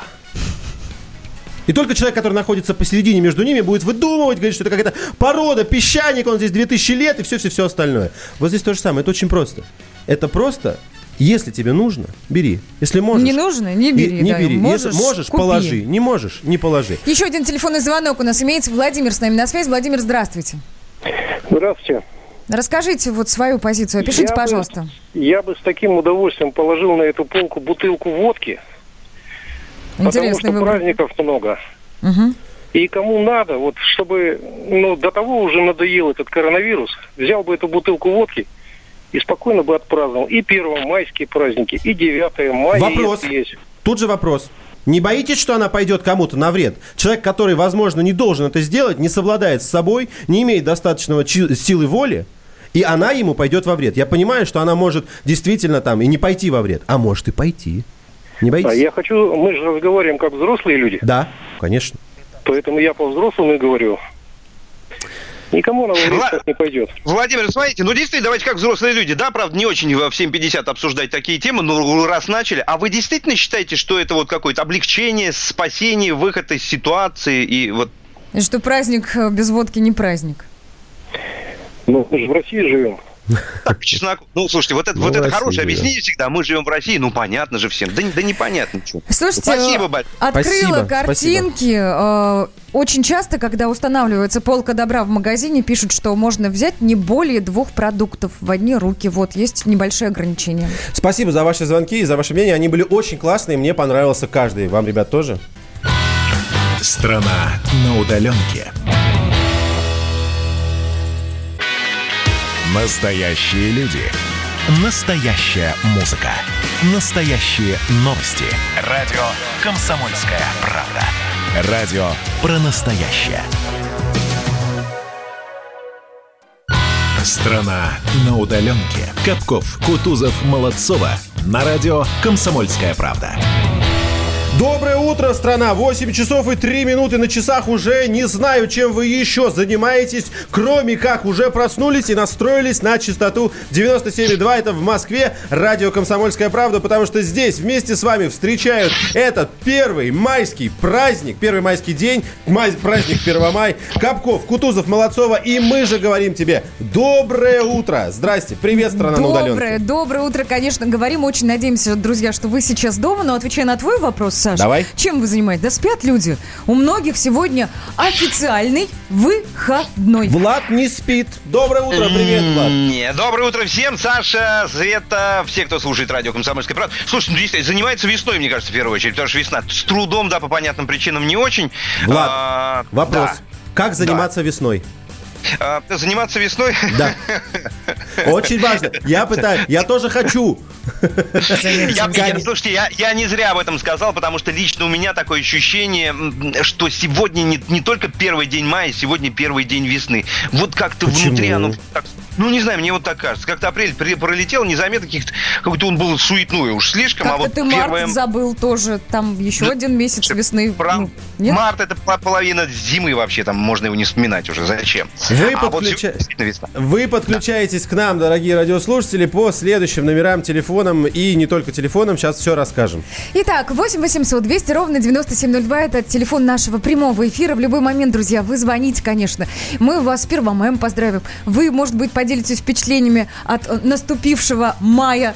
И только человек, который находится посередине между ними, будет выдумывать, говорить, что это какая-то порода, песчаник, он здесь две тысячи лет и все-все-все остальное. Вот здесь то же самое, это очень просто. Это просто, если тебе нужно, бери. Если можешь... Не нужно, не бери. И, не да, бери. Можешь, Если можешь купи. Положи. Не можешь, не положи. Еще один телефонный звонок у нас имеется. Владимир с нами на связи. Владимир, здравствуйте. Здравствуйте. Расскажите вот свою позицию, опишите, я пожалуйста. Бы, я бы с таким удовольствием положил на эту полку бутылку водки. Интересный потому что выбор. Праздников много. Угу. И кому надо, вот чтобы, ну, до того уже надоел этот коронавирус, взял бы эту бутылку водки и спокойно бы отпраздновал и первомайские праздники, и девятое мая. Вопрос. Тут же вопрос. Не боитесь, что она пойдет кому-то на вред? Человек, который, возможно, не должен это сделать, не совладает с собой, не имеет достаточного чи- силы воли, и она ему пойдет во вред. Я понимаю, что она может действительно там и не пойти во вред, а может и пойти. Не боитесь? Да, я хочу... Мы же разговариваем как взрослые люди. Да, конечно. Поэтому я по-взрослому и говорю. Никому она Влад... не пойдет. Владимир, смотрите, ну действительно, давайте как взрослые люди, да, правда, не очень в семь пятьдесят обсуждать такие темы, но раз начали, а вы действительно считаете, что это вот какое-то облегчение, спасение, выход из ситуации и вот... И что праздник без водки не праздник? Ну, мы же в России живем. Так, по чесноку. Ну, слушайте, вот это, ну, вот это хорошее объяснение всегда. Мы живем в России, ну, понятно же всем. Да, да непонятно что. Слушайте, спасибо большое. Открыла спасибо, картинки. Спасибо. Очень часто, когда устанавливается полка добра в магазине, пишут, что можно взять не более двух продуктов в одни руки. Вот, есть небольшие ограничения. Спасибо за ваши звонки и за ваше мнение. Они были очень классные, мне понравился каждый. Вам, ребят, тоже? Страна на удаленке. Настоящие люди. Настоящая музыка. Настоящие новости. Радио «Комсомольская правда». Радио про настоящее. Страна на удаленке. Капков, Кутузов, Молодцова. На радио «Комсомольская правда». Доброе утро, страна! восемь часов и три минуты на часах. Уже не знаю, чем вы еще занимаетесь, кроме как уже проснулись и настроились на частоту девяносто семь и два. Это в Москве. Радио «Комсомольская правда», потому что здесь вместе с вами встречают этот первый майский праздник, первый майский день, май, праздник первого мая. Капков, Кутузов, Молодцова, и мы же говорим тебе доброе утро. Здрасте, привет, страна доброе, на удаленке. Доброе, доброе утро, конечно, говорим. Очень надеемся, друзья, что вы сейчас дома, но отвечая на твой вопрос, Саша, давай. Чем вы занимаетесь? Да спят люди. У многих сегодня официальный выходной. Влад не спит. Доброе утро, привет, Влад. Не, доброе утро всем, Саша, Света, все, кто слушает радио «Комсомольская правда». Слушай, ну действительно, занимается весной, мне кажется, в первую очередь, потому что весна с трудом, да, по понятным причинам не очень. Влад, а, вопрос. Да. Как заниматься да. весной? А, заниматься весной? Да. Очень важно. Я пытаюсь. Я тоже хочу. Я, я, слушайте, я, я не зря об этом сказал, потому что лично у меня такое ощущение, что сегодня не, не только первый день мая, сегодня первый день весны. Вот как-то почему? Внутри оно... Так, ну, не знаю, мне вот так кажется. Как-то апрель пролетел, незаметно какой-то он был суетной уж слишком. Как-то а вот ты первое... март забыл тоже. Там еще да, один месяц весны. Прав... Нет? Март — это половина зимы вообще. Там можно его не вспоминать уже. Зачем? Вы, а подключа... вот... Вы подключаетесь да. к нам, дорогие радиослушатели, по следующим номерам телефонам и не только телефонам. Сейчас все расскажем. Итак, восемь восемьсот двести ровно девяносто семь ноль два. Это телефон нашего прямого эфира. В любой момент, друзья, вы звоните, конечно. Мы вас с первым маем поздравим. Вы, может быть, поделитесь впечатлениями от наступившего мая.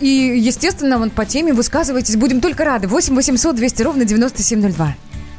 И, естественно, вон по теме высказывайтесь. Будем только рады. восемь восемьсот двести ровно девяносто семь ноль два.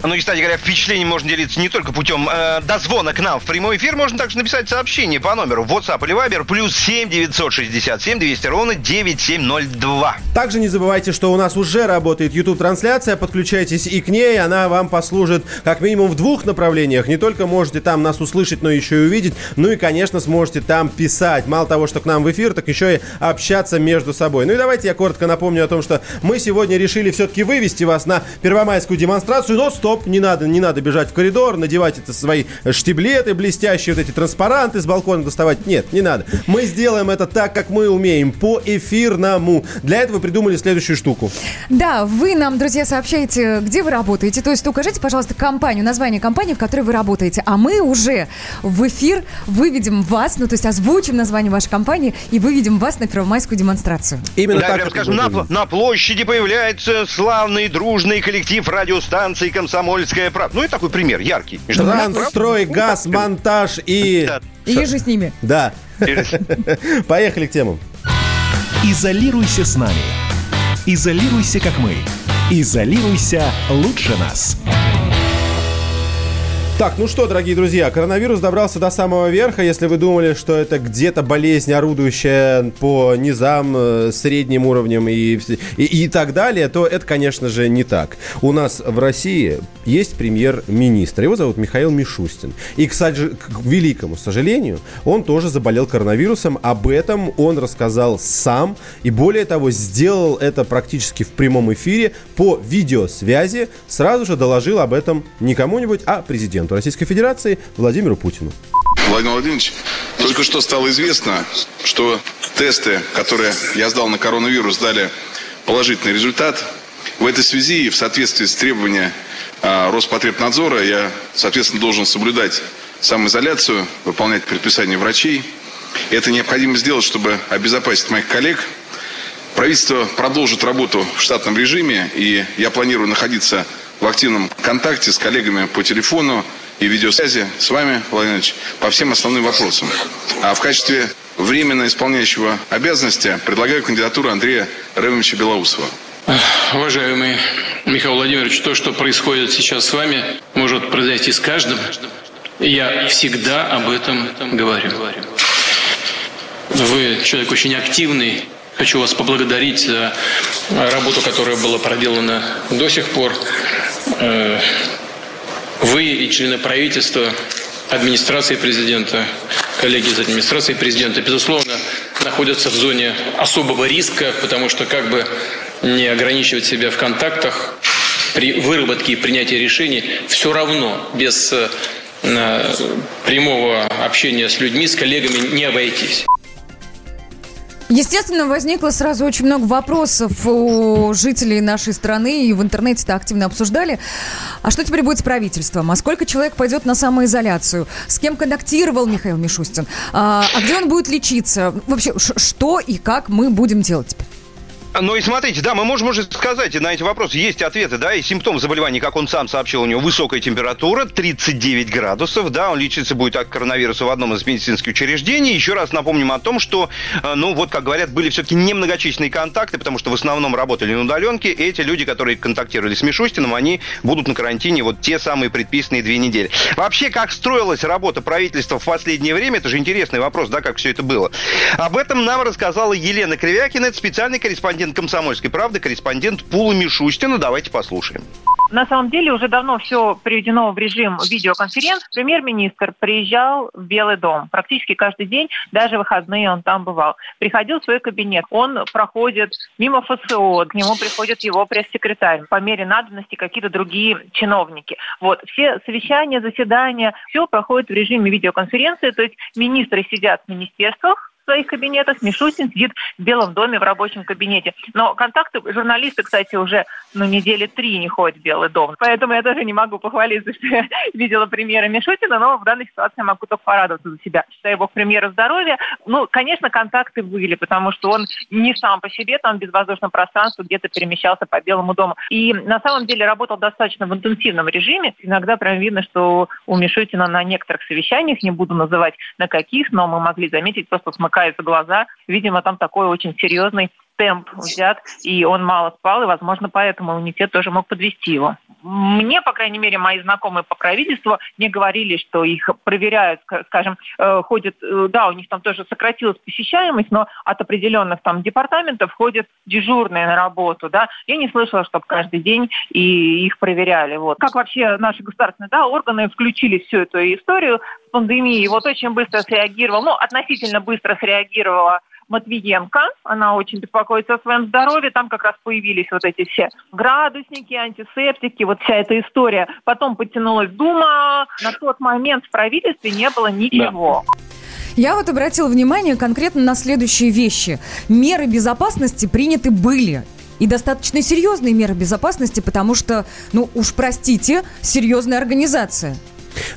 Ну и, кстати говоря, впечатлением можно делиться не только путем э, дозвона к нам в прямой эфир. Можно также написать сообщение по номеру WhatsApp или Viber плюс семь девятьсот шестьдесят семь двести ровно девяносто семь ноль два. Также не забывайте, что у нас уже работает YouTube-трансляция. Подключайтесь и к ней. Она вам послужит как минимум в двух направлениях. Не только можете там нас услышать, но еще и увидеть. Ну и, конечно, сможете там писать. Мало того, что к нам в эфир, так еще и общаться между собой. Ну и давайте я коротко напомню о том, что мы сегодня решили все-таки вывести вас на первомайскую демонстрацию. Но стоп! стоп, не надо, не надо бежать в коридор, надевать это свои штиблеты блестящие, вот эти транспаранты с балкона доставать. Нет, не надо. Мы сделаем это так, как мы умеем, по-эфирному. Для этого придумали следующую штуку. Да, вы нам, друзья, сообщаете, где вы работаете. То есть укажите, пожалуйста, компанию, название компании, в которой вы работаете. А мы уже в эфир выведем вас, ну то есть озвучим название вашей компании и выведем вас на первомайскую демонстрацию. Именно да, так. Прям, скажем, на, на площади появляется славный, дружный коллектив радиостанции «Комсомольская правда». Ну и такой пример яркий. Транстрой, газ, монтаж и... Да. И ежи с ними. Да. Поехали к темам. Изолируйся с нами. Изолируйся, как мы. Изолируйся лучше нас. Так, ну что, дорогие друзья, коронавирус добрался до самого верха. Если вы думали, что это где-то болезнь, орудующая по низам, средним уровням и, и, и так далее, то это, конечно же, не так. У нас в России есть премьер-министр. Его зовут Михаил Мишустин. И, кстати, к великому сожалению, он тоже заболел коронавирусом. Об этом он рассказал сам. И более того, сделал это практически в прямом эфире по видеосвязи. Сразу же доложил об этом не кому-нибудь, а президенту Российской Федерации Владимиру Путину. Владимир Владимирович, только что стало известно, что тесты, которые я сдал на коронавирус, дали положительный результат. В этой связи и в соответствии с требованиями Роспотребнадзора я, соответственно, должен соблюдать самоизоляцию, выполнять предписания врачей. Это необходимо сделать, чтобы обезопасить моих коллег. Правительство продолжит работу в штатном режиме, и я планирую находиться в активном контакте с коллегами по телефону и видеосвязи с вами, Владимир Ильич, по всем основным вопросам. А в качестве временно исполняющего обязанности предлагаю кандидатуру Андрея Равимовича Белоусова. Уважаемый Михаил Владимирович, то, что происходит сейчас с вами, может произойти с каждым. Я всегда об этом говорю. Вы человек очень активный. Хочу вас поблагодарить за работу, которая была проделана до сих пор. Вы и члены правительства, администрации президента, коллеги из администрации президента, безусловно, находятся в зоне особого риска, потому что как бы не ограничивать себя в контактах, при выработке и принятии решений, все равно без прямого общения с людьми, с коллегами не обойтись. Естественно, возникло сразу очень много вопросов у жителей нашей страны, и в интернете это активно обсуждали. А что теперь будет с правительством? А сколько человек пойдет на самоизоляцию? С кем контактировал Михаил Мишустин? А, а где он будет лечиться? Вообще, ш- что и как мы будем делать теперь? Ну и смотрите, да, мы можем уже сказать, на эти вопросы есть ответы, да, и симптом заболевания, как он сам сообщил, у него высокая температура, тридцать девять градусов, да, он лечиться будет от коронавируса в одном из медицинских учреждений. Еще раз напомним о том, что, ну вот, как говорят, были все-таки немногочисленные контакты, потому что в основном работали на удаленке, и эти люди, которые контактировали с Мишустиным, они будут на карантине вот те самые предписанные две недели. Вообще, как строилась работа правительства в последнее время, это же интересный вопрос, да, как все это было. Об этом нам рассказала Елена Кривякина, это специальный корреспондент «Комсомольской правды», корреспондент пула Мишустина. Давайте послушаем. На самом деле уже давно все приведено в режим видеоконференц. Премьер-министр приезжал в Белый дом практически каждый день, даже в выходные он там бывал. Приходил в свой кабинет, он проходит мимо ФСО, к нему приходит его пресс-секретарь, по мере надобности какие-то другие чиновники. Вот. Все совещания, заседания, все проходит в режиме видеоконференции, то есть министры сидят в министерствах, в своих кабинетах, Мишустин сидит в Белом доме в рабочем кабинете. Но контакты журналисты, кстати, уже ну, недели три не ходят в Белый дом. Поэтому я даже не могу похвалиться, что я видела премьера Мишустина, но в данной ситуации я могу только порадоваться за себя. Дай бог премьеру здоровья. Ну, конечно, контакты были, потому что он не сам по себе там в безвоздушном пространстве где-то перемещался по Белому дому. И на самом деле работал достаточно в интенсивном режиме. Иногда прям видно, что у Мишустина на некоторых совещаниях, не буду называть на каких, но мы могли заметить, просто смыкались глаза. Видимо, там такой очень серьезный темп взят, и он мало спал, и, возможно, поэтому иммунитет тоже мог подвести его. Мне, по крайней мере, мои знакомые по правительству не говорили, что их проверяют, скажем, ходят, да, у них там тоже сократилась посещаемость, но от определенных там департаментов ходят дежурные на работу, да. Я не слышала, чтобы каждый день и их проверяли, вот. Как вообще наши государственные, да, органы включили всю эту историю с пандемией, вот очень быстро среагировал, ну, относительно быстро среагировала Матвиенко, она очень беспокоится о своем здоровье, там как раз появились вот эти все градусники, антисептики, вот вся эта история. Потом подтянулась Дума, на тот момент в правительстве не было ничего. Да. Я вот обратила внимание конкретно на следующие вещи. Меры безопасности приняты были. И достаточно серьезные меры безопасности, потому что, ну уж простите, серьезная организация.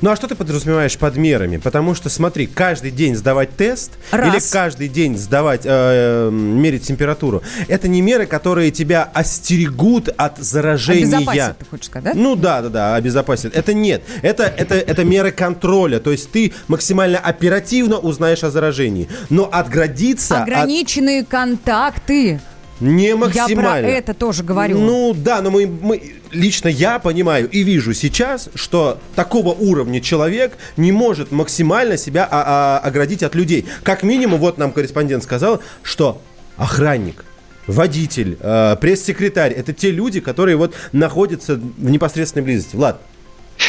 Ну а что ты подразумеваешь под мерами? Потому что, смотри, каждый день сдавать тест Раз. или каждый день сдавать, э, мерить температуру, это не меры, которые тебя остерегут от заражения. Обезопасят, ты хочешь сказать, да? Ну да, да, да, обезопасят. Это нет. Это, это, это меры контроля. То есть ты максимально оперативно узнаешь о заражении. Но отградиться... Ограниченные от... контакты. Не максимально. Я про это тоже говорю. Ну да, но мы, мы лично я понимаю и вижу сейчас, что такого уровня человек не может максимально себя а- а- оградить от людей. Как минимум, вот нам корреспондент сказал, что охранник, водитель, э- пресс-секретарь — это те люди, которые вот находятся в непосредственной близости. Влад.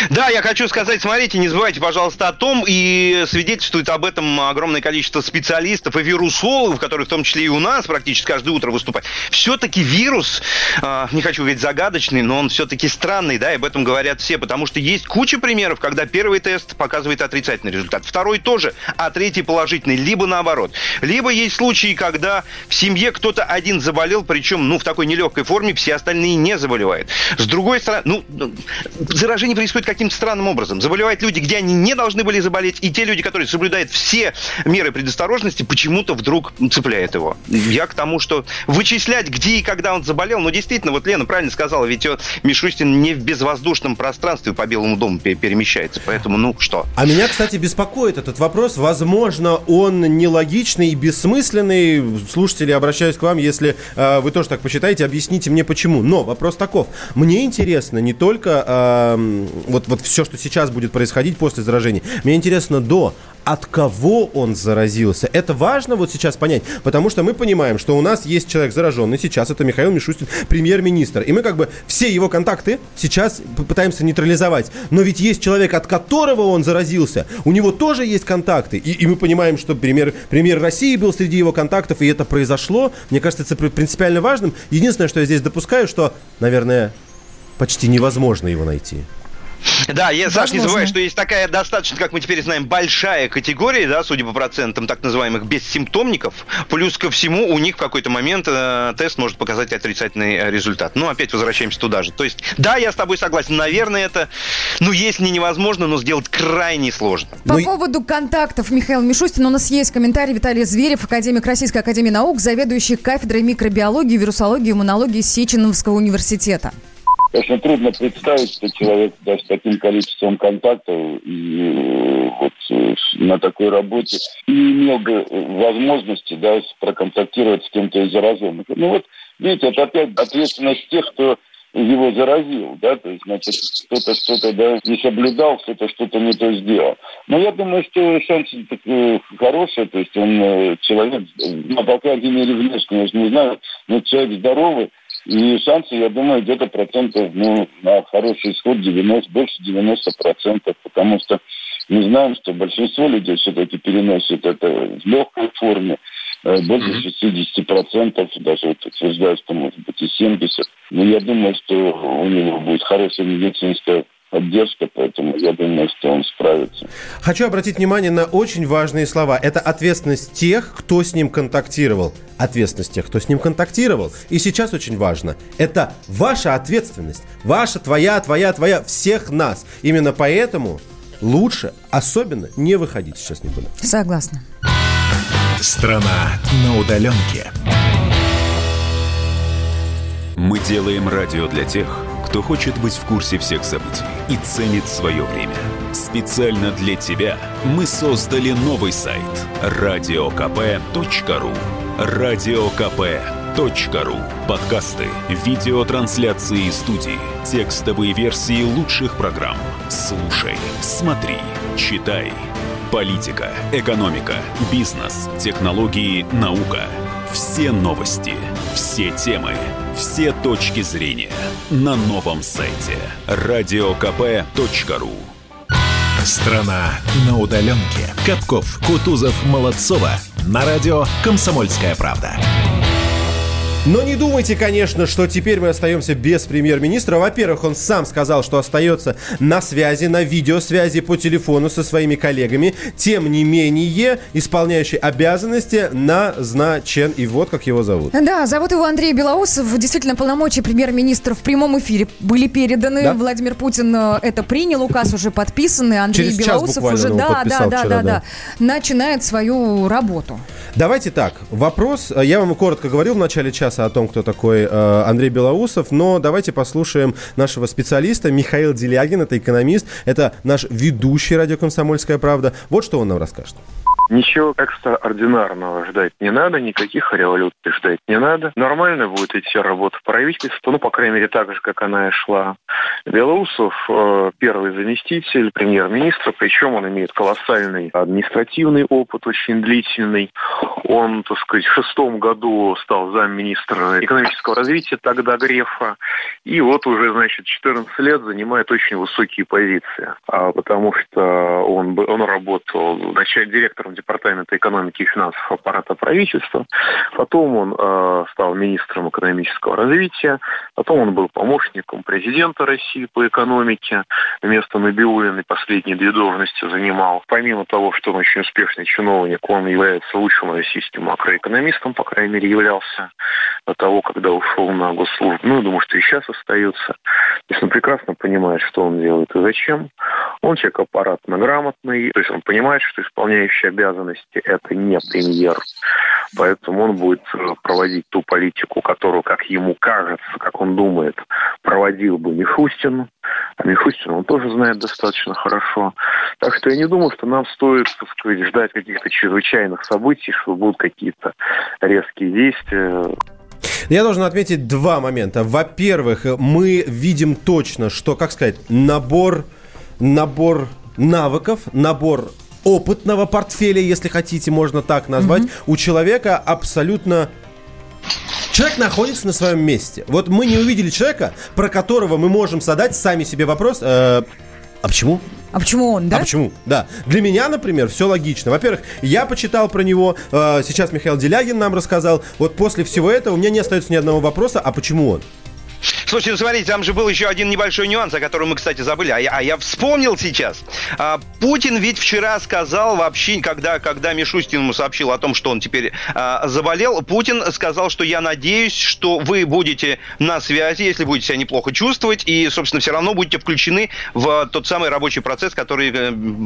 Да, я хочу сказать, смотрите, не забывайте, пожалуйста, о том, и свидетельствует об этом огромное количество специалистов и вирусологов, которые в том числе и у нас практически каждое утро выступают. Все-таки вирус, э, не хочу говорить загадочный, но он все-таки странный, да, и об этом говорят все, потому что есть куча примеров, когда первый тест показывает отрицательный результат, второй тоже, а третий положительный, либо наоборот. Либо есть случаи, когда в семье кто-то один заболел, причем, ну, в такой нелегкой форме, все остальные не заболевают. С другой стороны, ну, заражение происходит каким-то странным образом. Заболевают люди, где они не должны были заболеть, и те люди, которые соблюдают все меры предосторожности, почему-то вдруг цепляют его. Я к тому, что вычислять, где и когда он заболел, ну, действительно, вот Лена правильно сказала, ведь Мишустин не в безвоздушном пространстве по Белому дому перемещается, поэтому, ну, что? А меня, кстати, беспокоит этот вопрос. Возможно, он нелогичный и бессмысленный. Слушатели, обращаюсь к вам, если э, вы тоже так посчитаете, объясните мне, почему. Но вопрос таков. Мне интересно не только... Э, Вот, вот все, что сейчас будет происходить после заражения. Мне интересно до, от кого он заразился. Это важно вот сейчас понять, потому что мы понимаем, что у нас есть человек зараженный сейчас, это Михаил Мишустин, премьер-министр. И мы как бы все его контакты сейчас пытаемся нейтрализовать. Но ведь есть человек, от которого он заразился, у него тоже есть контакты. И, и мы понимаем, что премьер, премьер России был среди его контактов, и это произошло. Мне кажется, это принципиально важным. Единственное, что я здесь допускаю, что, наверное, почти невозможно его найти. Да, я, Саш, не забывай, что есть такая достаточно, как мы теперь знаем, большая категория, да, судя по процентам так называемых бессимптомников, плюс ко всему у них в какой-то момент э, тест может показать отрицательный результат. Ну, опять возвращаемся туда же. То есть, да, я с тобой согласен, наверное, это, ну, если не невозможно, но сделать крайне сложно. По но... поводу контактов Михаила Мишустина у нас есть комментарий. Виталий Зверев, академик Российской академии наук, заведующий кафедрой микробиологии, вирусологии и иммунологии Сеченовского университета. Конечно, трудно представить, что человек да, с таким количеством контактов и э, вот, э, на такой работе не имел бы возможности да, проконтактировать с кем-то из зараженных. Ну вот, видите, это опять ответственность тех, кто его заразил, да, то есть, значит, кто-то что-то да, не соблюдал, кто-то что-то не то сделал. Но я думаю, что шансы такие хорошие, то есть он человек, ну, по крайней мере, внешне, я же не знаю, но человек здоровый, и шансы, я думаю, где-то процентов, ну, на хороший исход девяносто, больше девяносто процентов, потому что мы знаем, что большинство людей все-таки переносит это в легкой форме, больше шестьдесят процентов, даже вот утверждаю, что может быть и семьдесят процентов. Но я думаю, что у него будет хорошая медицинская поддержка, поэтому я думаю, что он справится. Хочу обратить внимание на очень важные слова. Это ответственность тех, кто с ним контактировал. Ответственность тех, кто с ним контактировал. И сейчас очень важно. Это ваша ответственность. Ваша, твоя, твоя, твоя. Всех нас. Именно поэтому лучше особенно не выходить сейчас никуда. Согласна. Страна на удаленке. Мы делаем радио для тех, кто хочет быть в курсе всех событий и ценит свое время. Специально для тебя мы создали новый сайт радио ка пэ точка ру. радио ка пэ точка ру. Подкасты, видеотрансляции студии, текстовые версии лучших программ. Слушай, смотри, читай. Политика, экономика, бизнес, технологии, наука. Все новости, все темы, все точки зрения на новом сайте радио ка пэ точка ру. Страна на удаленке. Капков, Кутузов, Молодцова. На радио «Комсомольская правда». Но не думайте, конечно, что теперь мы остаемся без премьер-министра. Во-первых, он сам сказал, что остается на связи, на видеосвязи по телефону со своими коллегами. Тем не менее, исполняющий обязанности назначен. И вот как его зовут. Да, зовут его Андрей Белоусов. Действительно, полномочия премьер-министра в прямом эфире были переданы. Да? Владимир Путин это принял, указ уже подписан. И Андрей Через Белоусов уже да, да, да, вчера, да, да, начинает свою работу. Давайте так. Вопрос. Я вам коротко говорил в начале часа о том, кто такой э, Андрей Белоусов, но давайте послушаем нашего специалиста Михаила Делягина, это экономист, это наш ведущий радио «Комсомольская правда». Вот что он нам расскажет. Ничего экстраординарного ждать не надо, никаких революций ждать не надо. Нормально будет идти работа правительства, ну, по крайней мере, так же, как она и шла. Белоусов э, первый заместитель премьер-министра, причем он имеет колоссальный административный опыт, очень длительный. Он, так сказать, в шестом году стал замминистра экономического развития, тогда Грефа, и вот уже, значит, четырнадцать лет занимает очень высокие позиции, а, потому что он, он работал, значит, директором Департамента экономики и финансов аппарата правительства. Потом он э, стал министром экономического развития. Потом он был помощником президента России по экономике. Вместо Набиуллиной последние две должности занимал. Помимо того, что он очень успешный чиновник, он является лучшим российским макроэкономистом, по крайней мере, являлся до того, когда ушел на госслужбу. Ну, я думаю, что и сейчас остается. То есть он прекрасно понимает, что он делает и зачем. Он человек аппаратно грамотный. То есть он понимает, что исполняющий обязанности это не премьер. Поэтому он будет проводить ту политику, которую, как ему кажется, как он думает, проводил бы Мишустин. А Мишустин он тоже знает достаточно хорошо. Так что я не думаю, что нам стоит, так сказать, ждать каких-то чрезвычайных событий, что будут какие-то резкие действия. Я должен отметить два момента. Во-первых, мы видим точно, что, как сказать, набор, набор навыков, набор опытного портфеля, если хотите, можно так назвать, mm-hmm. у человека абсолютно... Человек находится на своем месте. Вот мы не увидели человека, про которого мы можем задать сами себе вопрос... Э- А почему? А почему он, да? А почему, да. Для меня, например, все логично. Во-первых, я почитал про него, э, сейчас Михаил Делягин нам рассказал. Вот после всего этого у меня не остается ни одного вопроса, а почему он? Слушайте, ну смотрите, там же был еще один небольшой нюанс, о котором мы, кстати, забыли, а я, а я вспомнил сейчас. А, Путин ведь вчера сказал вообще, когда, когда Мишустин ему сообщил о том, что он теперь а, заболел, Путин сказал, что я надеюсь, что вы будете на связи, если будете себя неплохо чувствовать, и, собственно, все равно будете включены в тот самый рабочий процесс, который,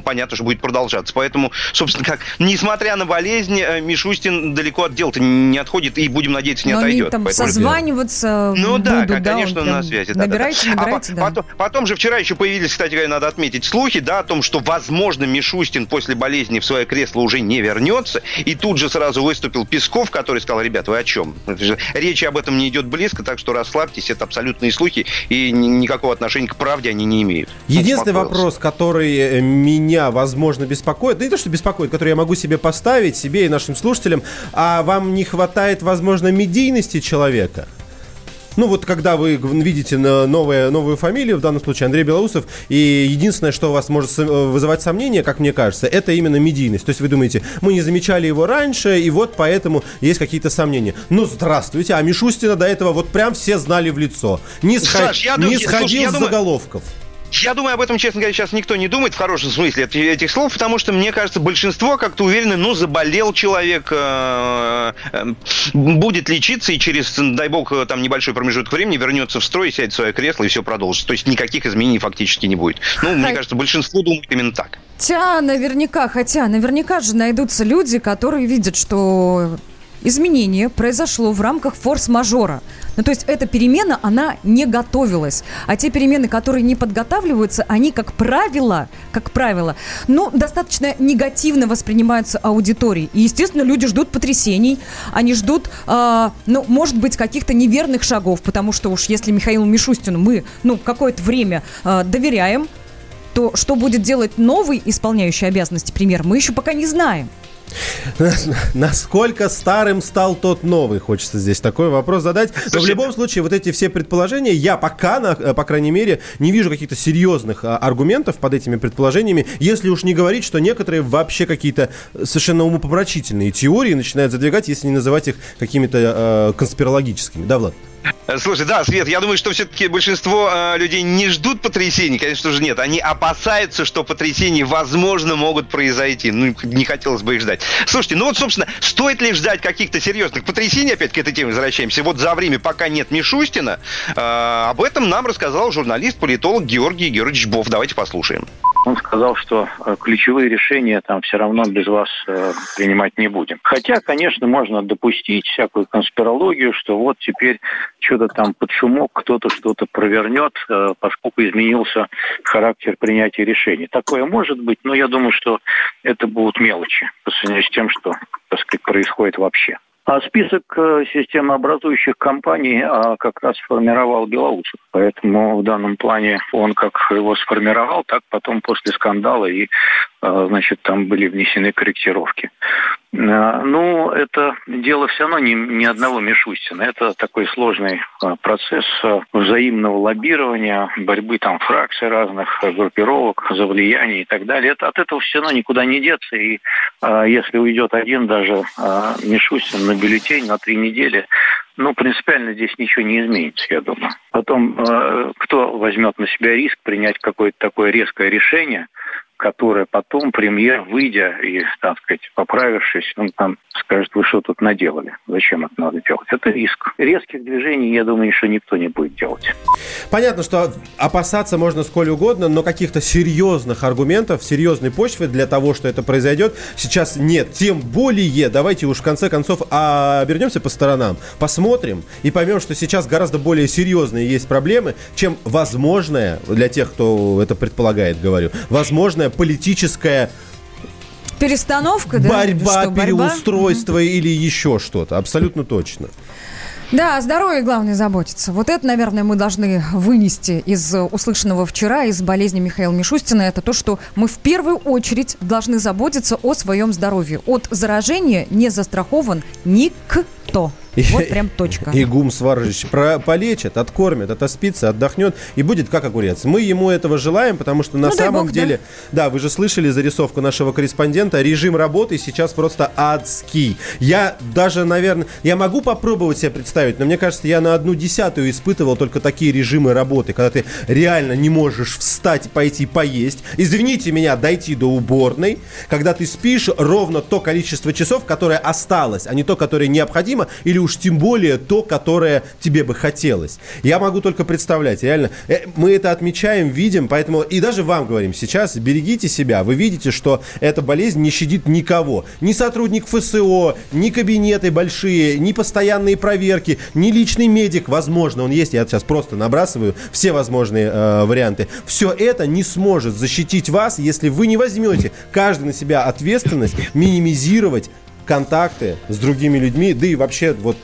понятно, что будет продолжаться. Поэтому, собственно, как, несмотря на болезнь, Мишустин далеко от дел-то не отходит, и, будем надеяться, не Но отойдет. Они там поэтому... созваниваться ну, будут, да, как, да? Конечно, Прям на связи. Да, набирайте, да, да. набирайте, а да. потом, потом же вчера еще появились, кстати говоря, надо отметить, слухи, да, о том, что, возможно, Мишустин после болезни в свое кресло уже не вернется. И тут же сразу выступил Песков, который сказал: ребят, вы о чем? Речи об этом не идет близко, так что расслабьтесь, это абсолютные слухи, и никакого отношения к правде они не имеют. Единственный вопрос, который меня, возможно, беспокоит, да не то, что беспокоит, который я могу себе поставить, себе и нашим слушателям, а вам не хватает, возможно, медийности человека? Ну вот когда вы видите новое, новую фамилию, в данном случае Андрей Белоусов, и единственное, что у вас может вызывать сомнения, как мне кажется, это именно медийность. То есть вы думаете, мы не замечали его раньше, и вот поэтому есть какие-то сомнения. Ну здравствуйте, а Мишустина до этого вот прям все знали в лицо. Не, сход... Саш, я думаю, не сходил слушай, я с думаю... заголовков. Я думаю, об этом, честно говоря, сейчас никто не думает в хорошем смысле этих слов, потому что, мне кажется, большинство как-то уверены, ну, заболел человек, э, э, будет лечиться и через, дай бог, там небольшой промежуток времени вернется в строй, сядет в свое кресло и все продолжится. То есть никаких изменений фактически не будет. Ну, мне кажется, большинство думает именно так. Хотя наверняка, хотя наверняка же найдутся люди, которые видят, что... изменение произошло в рамках форс-мажора. Ну, то есть эта перемена, она не готовилась. А те перемены, которые не подготавливаются, они, как правило, как правило, ну, достаточно негативно воспринимаются аудиторией. И, естественно, люди ждут потрясений, они ждут, э, ну, может быть, каких-то неверных шагов, потому что уж если Михаилу Мишустину мы, ну, какое-то время э, доверяем, то что будет делать новый исполняющий обязанности премьер, мы еще пока не знаем. Насколько старым стал тот новый? Хочется здесь такой вопрос задать. Но в любом случае, вот эти все предположения, я пока, на, по крайней мере, не вижу каких-то серьезных аргументов под этими предположениями, если уж не говорить, что некоторые вообще какие-то совершенно умопомрачительные теории начинают задвигать, если не называть их какими-то э, конспирологическими. Да, Влад? Слушай, да, Свет, я думаю, что все-таки большинство э, людей не ждут потрясений, конечно же, нет. Они опасаются, что потрясения, возможно, могут произойти. Ну, не хотелось бы их ждать. Слушайте, ну вот, собственно, стоит ли ждать каких-то серьезных потрясений? Опять к этой теме возвращаемся. Вот за время, пока нет Мишустина, э, об этом нам рассказал журналист-политолог Георгий Георгиевич Бов. Давайте послушаем. Он сказал, что ключевые решения там все равно без вас э, принимать не будем. Хотя, конечно, можно допустить всякую конспирологию, что вот теперь что-то там под шумок кто-то что-то провернет, э, поскольку изменился характер принятия решений. Такое может быть, но я думаю, что это будут мелочи по сравнению с тем, что, так сказать, происходит вообще. А список системообразующих компаний как раз сформировал Белоусов. Поэтому в данном плане он как его сформировал, так потом после скандала и, значит, там были внесены корректировки. Ну, это дело все равно не, не одного Мишустина. Это такой сложный процесс взаимного лоббирования, борьбы там фракций разных, группировок, за влияние и так далее. Это, от этого все равно никуда не деться. И если уйдет один даже Мишустин на бюллетень на три недели, ну, принципиально здесь ничего не изменится, я думаю. Потом, кто возьмет на себя риск принять какое-то такое резкое решение, которое потом премьер, выйдя и, так сказать, поправившись, он там скажет, вы что тут наделали? Зачем это надо делать? Это риск. Резких движений, я думаю, еще никто не будет делать. Понятно, что опасаться можно сколь угодно, но каких-то серьезных аргументов, серьезной почвы для того, что это произойдет, сейчас нет. Тем более, давайте уж в конце концов обернемся по сторонам, посмотрим и поймем, что сейчас гораздо более серьезные есть проблемы, чем возможное, для тех, кто это предполагает, говорю, возможное политическая перестановка, да? Борьба, что, переустройство борьба? Или еще что-то. Абсолютно точно. Да, о здоровье главное заботиться. Вот это, наверное, мы должны вынести из услышанного вчера, из болезни Михаила Мишустина. Это то, что мы в первую очередь должны заботиться о своем здоровье. От заражения не застрахован никто. Вот прям точка. И гум Сваржич полечит, откормит, отоспится, отдохнет и будет как огурец. Мы ему этого желаем, потому что на ну, самом бог, деле... Да. да, вы же слышали зарисовку нашего корреспондента. Режим работы сейчас просто адский. Я даже, наверное... Я могу попробовать себе представить, но мне кажется, я на одну десятую испытывал только такие режимы работы, когда ты реально не можешь встать, пойти поесть. Извините меня, дойти до уборной. Когда ты спишь ровно то количество часов, которое осталось, а не то, которое необходимо, или уж тем более то, которое тебе бы хотелось. Я могу только представлять, реально, мы это отмечаем, видим, поэтому и даже вам говорим сейчас, берегите себя. Вы видите, что эта болезнь не щадит никого. Ни сотрудник ФСО, ни кабинеты большие, ни постоянные проверки, ни личный медик, возможно, он есть, я сейчас просто набрасываю все возможные э, варианты. Все это не сможет защитить вас, если вы не возьмете каждый на себя ответственность минимизировать контакты с другими людьми, да и вообще вот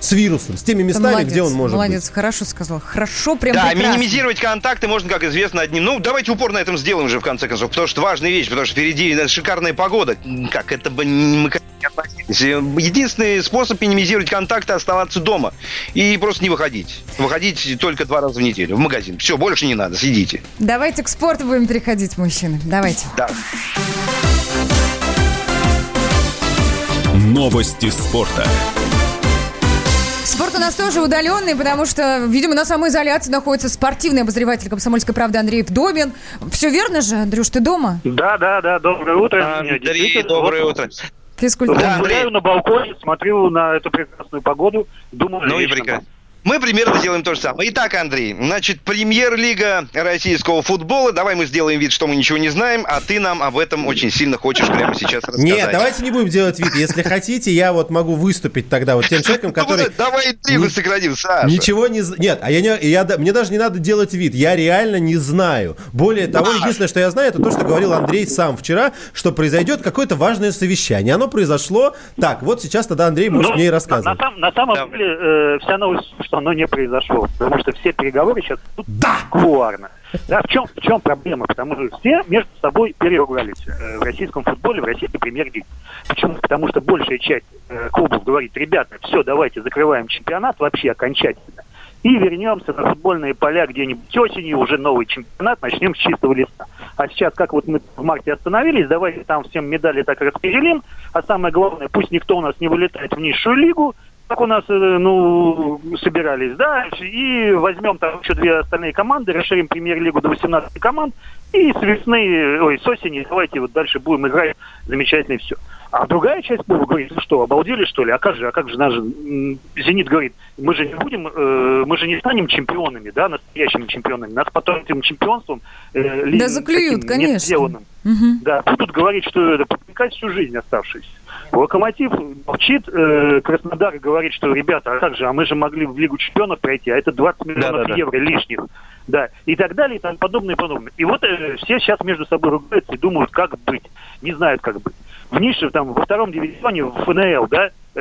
с вирусом, с теми местами, молодец, где он может молодец, быть. Молодец, хорошо сказал. Хорошо, прям да, прекрасно. Минимизировать контакты можно, как известно, одним. Ну, давайте упор на этом сделаем же, в конце концов, потому что важная вещь, потому что впереди шикарная погода. Как это бы мы как не относились. Единственный способ минимизировать контакты – оставаться дома и просто не выходить. Выходить только два раза в неделю в магазин. Все, больше не надо, сидите. Давайте к спорту будем переходить, мужчины. Давайте. Да. Новости спорта. Спорт у нас тоже удаленный, потому что, видимо, на самоизоляции находится спортивный обозреватель «Комсомольской правды» Андрей Вдовин. Все верно же, Андрюш, ты дома? Да, да, да. Доброе утро. Андрей, доброе утро. Физкультура. Да, гуляю на балконе, смотрю на эту прекрасную погоду, думаю... Ну и прекрасно. Мы примерно делаем то же самое. Итак, Андрей, значит, премьер-лига российского футбола. Давай мы сделаем вид, что мы ничего не знаем, а ты нам об этом очень сильно хочешь прямо сейчас рассказать. Нет, давайте не будем делать вид. Если хотите, я вот могу выступить тогда вот тем человеком, который... Давай интригу сократим, Саша. Ничего не... Нет, а я не... Я... мне даже не надо делать вид. Я реально не знаю. Более того, единственное, что я знаю, это то, что говорил Андрей сам вчера, что произойдет какое-то важное совещание. Оно произошло... Так, вот сейчас тогда Андрей может мне и рассказывать. На, на самом деле, э, вся новость... что оно не произошло, потому что все переговоры сейчас да! кулуарно. Да, в чем, в чем проблема? Потому что все между собой переругались в российском футболе, в российской премьер-лиге. Почему? Потому что большая часть клубов говорит: ребята, все, давайте закрываем чемпионат вообще окончательно и вернемся на футбольные поля где-нибудь осенью, уже новый чемпионат, начнем с чистого листа. А сейчас, как вот мы в марте остановились, давайте там всем медали так распределим, а самое главное, пусть никто у нас не вылетает в низшую лигу, как у нас, ну, собирались, да, и возьмем там еще две остальные команды, расширим премьер-лигу до восемнадцати команд, и с весны, ой, с осени давайте вот дальше будем играть замечательно и все. А другая часть клуба говорит: что, обалдели, что ли? А как же, а как же наш «Зенит» говорит: мы же не будем, э, мы же не станем чемпионами, да, настоящими чемпионами. Нас потом этим чемпионством... Э, ли, да заклюют, конечно. Угу. Да, будут говорить, что это попрекать всю жизнь оставшуюся. «Локомотив» молчит, э, «Краснодар» говорит, что, ребята, а как же, а мы же могли в Лигу чемпионов пройти, а это двадцать миллионов Да-да-да. евро лишних. Да, и так далее, и тому подобное, и подобное. И вот э, все сейчас между собой ругаются и думают, как быть. Не знают, как быть. В нише, там, во втором дивизионе, в эф эн эл, да, э,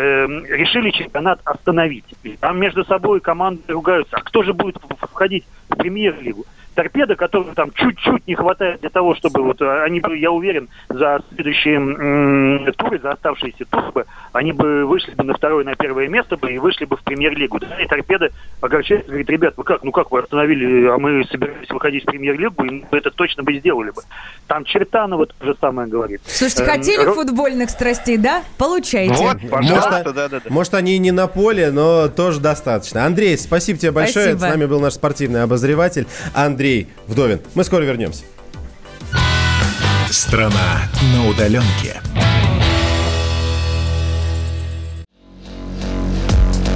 решили чемпионат остановить. И там между собой команды ругаются. А кто же будет входить в премьер-лигу? «Торпеда», которой там чуть-чуть не хватает для того, чтобы вот они, я уверен, за следующие м- туры, за оставшиеся туры бы, они бы вышли бы на второе, на первое место бы и вышли бы в премьер-лигу. Да, и «Торпеда» огорчается, говорит: ребят, ну как, ну как вы остановили, а мы собирались выходить в премьер-лигу, и мы это точно бы сделали бы. Там Чертанова то же самое говорит. Слушайте, хотели Ро... футбольных страстей, да? Получайте. Вот, пожалуйста, может, да, да, да. Может, они и не на поле, но тоже достаточно. Андрей, спасибо тебе большое. Спасибо. С нами был наш спортивный обозреватель Андрей Андрей Вдовин. Мы скоро вернемся. Страна на удаленке.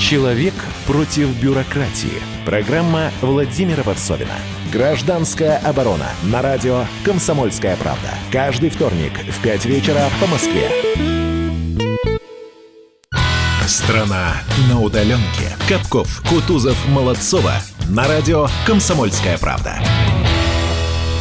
Человек против бюрократии. Программа Владимира Варсовина. Гражданская оборона. На радио «Комсомольская правда». Каждый вторник в пять вечера по Москве. Страна на удаленке. Капков, Кутузов, Молодцова. На радио «Комсомольская правда».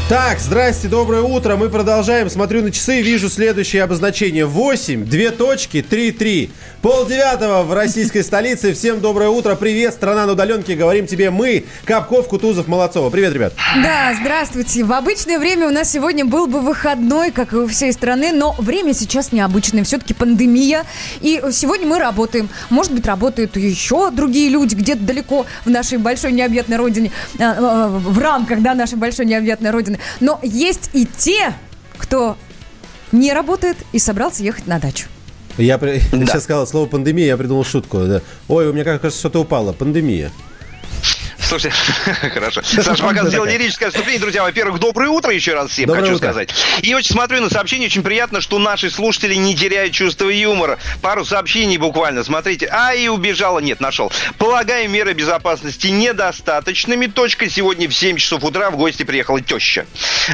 Так, здрасте, доброе утро. Мы продолжаем. Смотрю на часы и вижу следующее обозначение. восемь, две точки, три, три. полдевятого в российской столице. Всем доброе утро. Привет, страна на удаленке. Говорим тебе мы, Капков, Кутузов, Молодцова. Привет, ребят. Да, здравствуйте. В обычное время у нас сегодня был бы выходной, как и у всей страны, но время сейчас необычное. Все-таки пандемия. И сегодня мы работаем. Может быть, работают еще другие люди где-то далеко в нашей большой необъятной родине, в рамках, да, нашей большой необъятной родины. Но есть и те, кто не работает и собрался ехать на дачу. Я, при... да. я сейчас сказал слово «пандемия», я придумал шутку. Да. Ой, у меня, кажется, что-то упало. Пандемия. Слушайте, хорошо. Саша Макас сделал лирическое вступление. Друзья, во-первых, доброе утро еще раз всем доброе хочу утро. сказать. И очень смотрю на сообщение, очень приятно, что наши слушатели не теряют чувство юмора. Пару сообщений буквально, смотрите. А, и убежала. Нет, нашел. Полагаю, меры безопасности недостаточными. Точка. Сегодня в семь часов утра в гости приехала теща.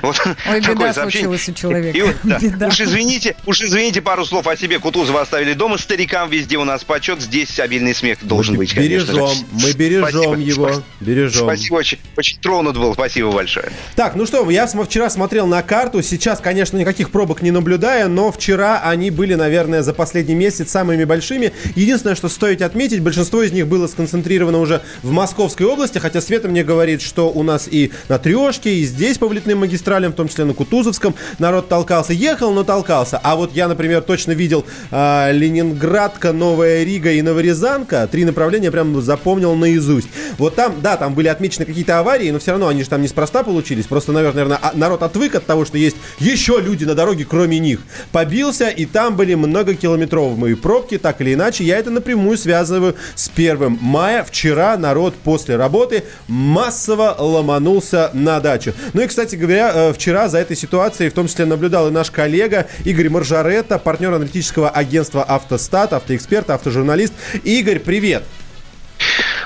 Вот Ой, такое сообщение. У человека. И, и, да. Уж извините, уж извините, пару слов о себе. Кутузова оставили дома. Старикам везде у нас почет. Здесь обильный смех должен мы быть, бережем, конечно. Мы бережем, мы бережем его. Спасибо. Бережем. Спасибо, очень, очень тронут был, спасибо большое. Так, ну что, я вчера смотрел на карту, сейчас, конечно, никаких пробок не наблюдаю, но вчера они были, наверное, за последний месяц самыми большими. Единственное, что стоит отметить, большинство из них было сконцентрировано уже в Московской области, хотя Света мне говорит, что у нас и на Трешке, и здесь по Влитным магистралям, в том числе на Кутузовском, народ толкался, ехал, но толкался. А вот я, например, точно видел э, Ленинградка, Новая Рига и Новорязанка, три направления прям запомнил наизусть. Вот там, да, там были отмечены какие-то аварии, но все равно они же там неспроста получились. Просто, наверное, народ отвык от того, что есть еще люди на дороге, кроме них. Побился, и там были многокилометровые пробки, так или иначе. Я это напрямую связываю с первого мая. Вчера народ после работы массово ломанулся на дачу. Ну и, кстати говоря, вчера за этой ситуацией в том числе наблюдал и наш коллега Игорь Маржаретта, партнер аналитического агентства «Автостат», автоэксперт, автожурналист. Игорь, привет!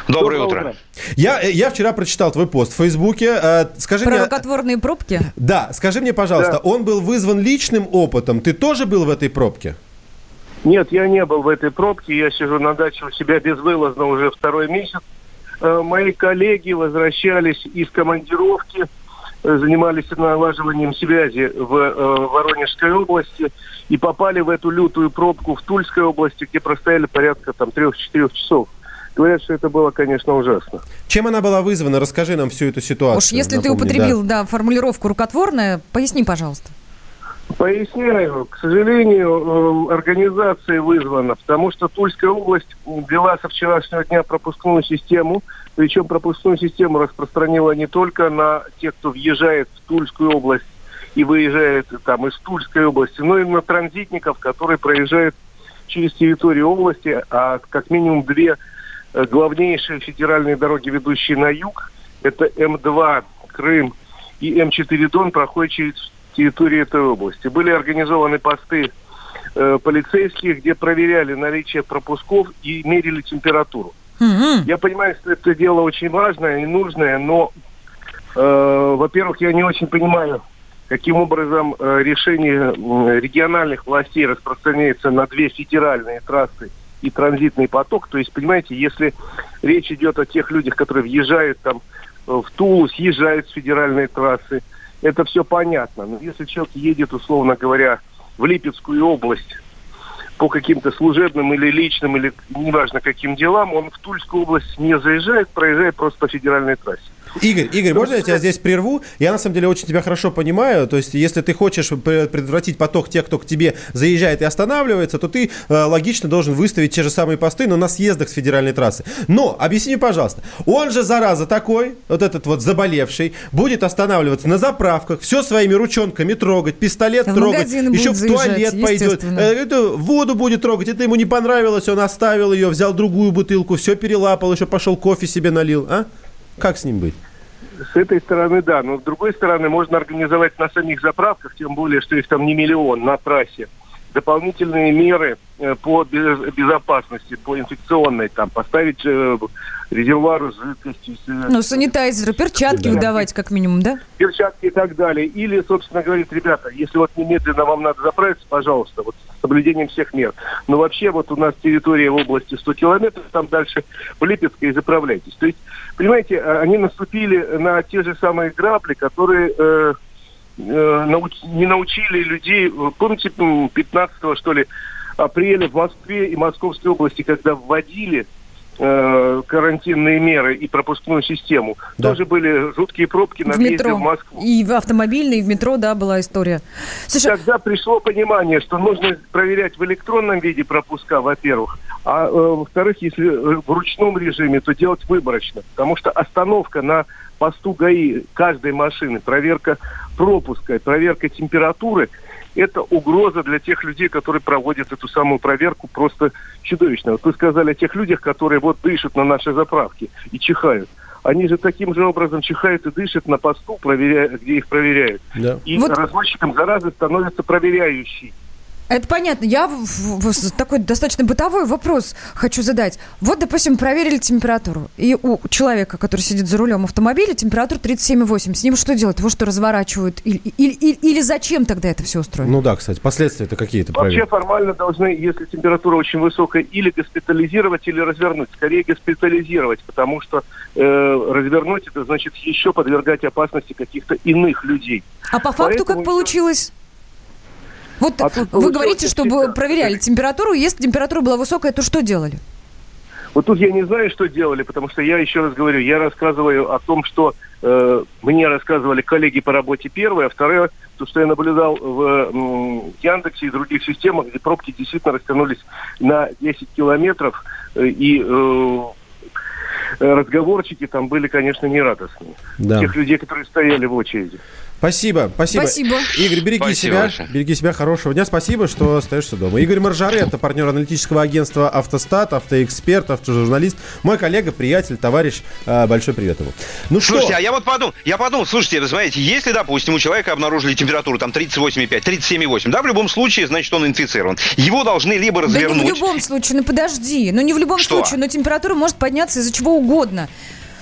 Доброе, Доброе утро. утро. Я, я вчера прочитал твой пост в Фейсбуке. Скажи Про мне... рукотворные пробки? Да, скажи мне, пожалуйста, да. Он был вызван личным опытом. Ты тоже был в этой пробке? Нет, я не был в этой пробке. Я сижу на даче у себя безвылазно уже второй месяц. Мои коллеги возвращались из командировки, занимались налаживанием связи в э, Воронежской области и попали в эту лютую пробку в Тульской области, где простояли порядка там трех-четырех часов. Говорят, что это было, конечно, ужасно. Чем она была вызвана? Расскажи нам всю эту ситуацию. Уж если напомни, ты употребил да. да, формулировку рукотворная, поясни, пожалуйста. Поясняю. К сожалению, организация вызвана, потому что Тульская область ввела со вчерашнего дня пропускную систему, причем пропускную систему распространила не только на тех, кто въезжает в Тульскую область и выезжает там из Тульской области, но и на транзитников, которые проезжают через территорию области, а как минимум две главнейшие федеральные дороги, ведущие на юг, это эм два Крым и эм четыре Дон, проходят через территории этой области. Были организованы посты э, полицейских, где проверяли наличие пропусков и мерили температуру. Mm-hmm. Я понимаю, что это дело очень важное и нужное, но, э, во-первых, я не очень понимаю, каким образом э, решение э, региональных властей распространяется на две федеральные трассы и транзитный поток. То есть, понимаете, если речь идет о тех людях, которые въезжают там в Тулу, съезжают с федеральной трассы, это все понятно. Но если человек едет, условно говоря, в Липецкую область по каким-то служебным или личным, или неважно каким делам, он в Тульскую область не заезжает, проезжает просто по федеральной трассе. Игорь, Игорь, можно я тебя здесь прерву? Я, на самом деле, очень тебя хорошо понимаю. То есть, если ты хочешь предотвратить поток тех, кто к тебе заезжает и останавливается, то ты э, логично должен выставить те же самые посты, но на съездах с федеральной трассы. Но, объясни, пожалуйста, он же, зараза, такой, вот этот вот заболевший, будет останавливаться на заправках, все своими ручонками трогать, пистолет в трогать, еще в туалет пойдет, э, воду будет трогать. Это ему не понравилось, он оставил ее, взял другую бутылку, все перелапал, еще пошел кофе себе налил, а? Как с ним быть? С этой стороны, да. Но с другой стороны, можно организовать на самих заправках, тем более, что их там не миллион на трассе, дополнительные меры по безопасности, по инфекционной, там, поставить э, резервуар с жидкостью. Ну, санитайзеры, перчатки да. выдавать, как минимум, да? Перчатки и так далее. Или, собственно, говорит, ребята, если вот немедленно вам надо заправиться, пожалуйста, вот с соблюдением всех мер. Но вообще вот у нас территория в области сто километров, там дальше в Липецке и заправляйтесь. То есть, понимаете, они наступили на те же самые грабли, которые... Э, не научили людей. Помните, пятнадцатого, что ли, апреля в Москве и Московской области, когда вводили э, карантинные меры и пропускную систему, да. тоже были жуткие пробки на въезде в Москву. И в автомобильной, и в метро, да, была история. Слушай... Тогда пришло понимание, что нужно проверять в электронном виде пропуска, во-первых, а э, во-вторых, если в ручном режиме, то делать выборочно, потому что остановка на посту ГАИ каждой машины, проверка пропуска, проверка температуры – это угроза для тех людей, которые проводят эту самую проверку, просто чудовищно. Вот вы сказали о тех людях, которые вот дышат на нашей заправке и чихают. Они же таким же образом чихают и дышат на посту, проверя... где их проверяют. Да. И вот... разносчиком заразы становится проверяющий. Это понятно. Я такой достаточно бытовой вопрос хочу задать. Вот, допустим, проверили температуру. И у человека, который сидит за рулем автомобиля, температура тридцать семь и восемь. С ним что делать? Его что, разворачивают? Или, или, или, или зачем тогда это все устроено? Ну да, кстати, последствия-то какие-то. Вообще проверки. Формально должны, если температура очень высокая, или госпитализировать, или развернуть. Скорее госпитализировать, потому что э, развернуть это значит еще подвергать опасности каких-то иных людей. А по факту Поэтому... как получилось? Вот а вы говорите, чтобы проверяли температуру. Если температура была высокая, то что делали? Вот тут я не знаю, что делали, потому что я еще раз говорю, я рассказываю о том, что э, мне рассказывали коллеги по работе первые, а второе, то, что я наблюдал в м, Яндексе и других системах, где пробки действительно растянулись на десять километров, э, и... Э, разговорчики там были, конечно, нерадостные. Да. Тех людей, которые стояли в очереди. Спасибо, спасибо. спасибо. Игорь, береги спасибо себя. Береги себя, хорошего дня. Спасибо, что остаешься дома. Игорь Маржаретта, партнер аналитического агентства «Автостат», автоэксперт, автожурналист. Мой коллега, приятель, товарищ. Большой привет ему. Ну, слушайте, что? а я вот подумал, я подумал, слушайте, вы знаете, если, допустим, у человека обнаружили температуру там тридцать восемь и пять, тридцать семь и восемь, да, в любом случае, значит, он инфицирован. Его должны либо развернуть... Да не в любом случае, ну подожди. Ну не в любом что? случае, но температура может подняться из-за чего угодно. угодно.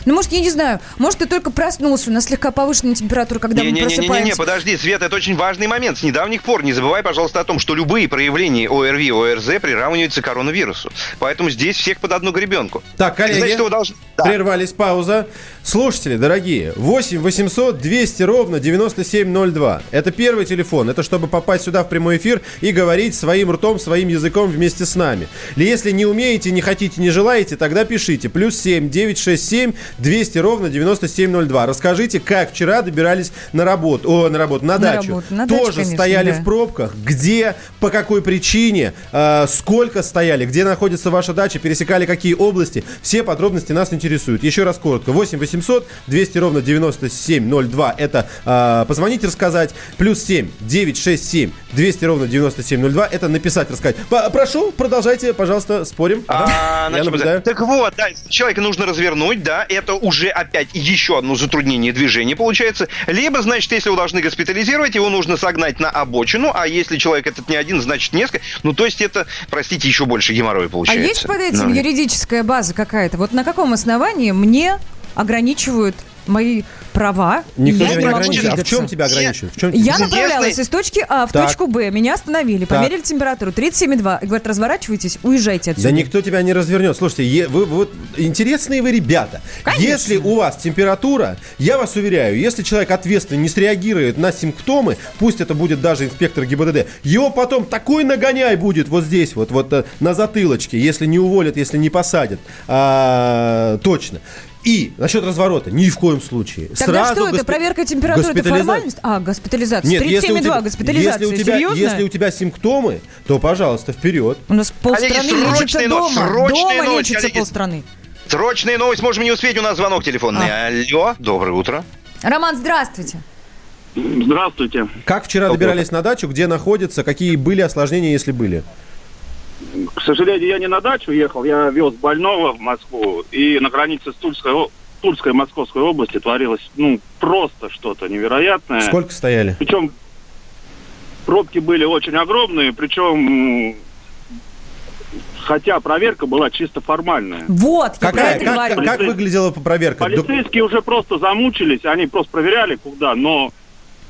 Ну, может, я не знаю, может, ты только проснулся, у нас слегка повышенная температура, когда не, мы не, просыпаемся. Не-не-не, подожди, Свет, это очень важный момент. С недавних пор не забывай, пожалуйста, о том, что любые проявления ОРВИ, ОРЗ приравниваются к коронавирусу. Поэтому здесь всех под одну гребенку. Так, коллеги, значит, вы должны... да. Прервались, пауза. Слушатели, дорогие, восемь восемьсот двести ровно девяносто семь ноль два. Это первый телефон, это чтобы попасть сюда в прямой эфир и говорить своим ртом, своим языком вместе с нами. Если не умеете, не хотите, не желаете, тогда пишите. Плюс семь девятьсот шестьдесят семь двести ровно девяносто семь ноль два. Расскажите, как вчера добирались на работу, о, на работу, на, на дачу. Работу, на дачу. Тоже конечно, стояли да. в пробках. Где, по какой причине, э, сколько стояли, где находится ваша дача, пересекали какие области. Все подробности нас интересуют. Еще раз коротко. восемь восемьсот двести ровно девяносто семь ноль два. Это э, позвонить, рассказать. Плюс семь девятьсот шестьдесят семь двести ровно девяносто семь ноль два. Это написать, рассказать. Прошу, продолжайте, пожалуйста, спорим. А, да? Я так вот, да, человека нужно развернуть, да, и это уже опять еще одно затруднение движения получается. Либо, значит, если его должны госпитализировать, его нужно согнать на обочину, а если человек этот не один, значит несколько. Ну, то есть это, простите, еще больше геморроя получается. А есть под этим Но... юридическая база какая-то? Вот на каком основании мне ограничивают мои права? Никто я не, не могу двигаться. А в чем тебя ограничивают? В чем я тебя? Направлялась Интересный... из точки А в так. точку Б. Меня остановили, так. Померили температуру. тридцать семь и два. Говорят, разворачивайтесь, уезжайте отсюда. Да никто тебя не развернет. Слушайте, вы, вот, интересные вы ребята. Конечно. Если у вас температура, я вас уверяю, если человек ответственно не среагирует на симптомы, пусть это будет даже инспектор ГИБДД, его потом такой нагоняй будет вот здесь вот, вот на затылочке, если не уволят, если не посадят. А, точно. И насчет разворота ни в коем случае. Тогда сразу что госпи... это? Проверка температуры, госпитализа... это формальность? А, госпитализация. Нет, если у, тебя... госпитализация. Если, у тебя... если у тебя симптомы, то, пожалуйста, вперед. У нас полстраны лечится дома. Дома лечится полстраны. Срочная новость, можем не успеть, у нас звонок телефонный. А. Алло, доброе утро. Роман, здравствуйте. Здравствуйте. Как вчера доброе. добирались на дачу, где находится, какие были осложнения, если были? К сожалению, я не на дачу ехал, я вез больного в Москву, и на границе с Тульской, Тульской и Московской области творилось, ну, просто что-то невероятное. Сколько стояли? Причем пробки были очень огромные, причем, хотя проверка была чисто формальная. Вот, я про это говорю. Как, как выглядела проверка? Полицейские уже просто замучились, они просто проверяли, куда, но...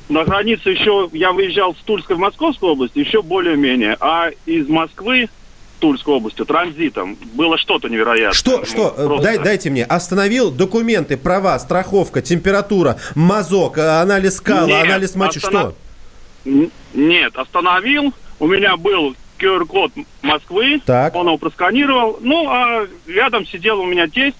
На границе еще я выезжал с Тульской в Московскую область, еще более-менее. А из Москвы в Тульскую область транзитом было что-то невероятное. Что? Что? Просто... Дай, дайте мне. Остановил документы, права, страховка, температура, мазок, анализ скала, Нет, анализ мочи. Останов... Что? Нет, остановил. У меня был ку ар-код Москвы. Так. Он его просканировал. Ну, а рядом сидел у меня тесть.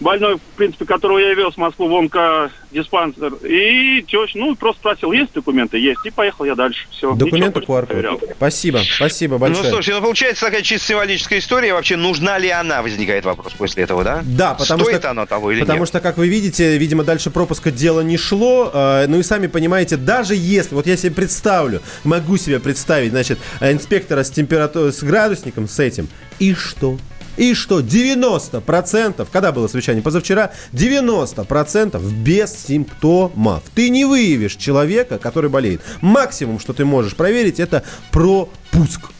Больной, в принципе, которого я вез в Москву в онкодиспансер. И теща, ну, просто спросил, есть документы? Есть. И поехал я дальше. Все. Документы ку ар-код. Спасибо. Спасибо большое. Ну, слушай, ну, получается такая чисто символическая история. Вообще, нужна ли она, возникает вопрос после этого, да? Да, потому Стоит что... оно того или потому нет? Потому что, как вы видите, видимо, дальше пропуска дело не шло. Э, ну, и сами понимаете, даже если... Вот я себе представлю, могу себе представить, значит, инспектора с температурой, с градусником, с этим. И что? И что девяносто процентов, когда было совещание позавчера, девяносто процентов без симптомов. Ты не выявишь человека, который болеет. Максимум, что ты можешь проверить, это пропуск.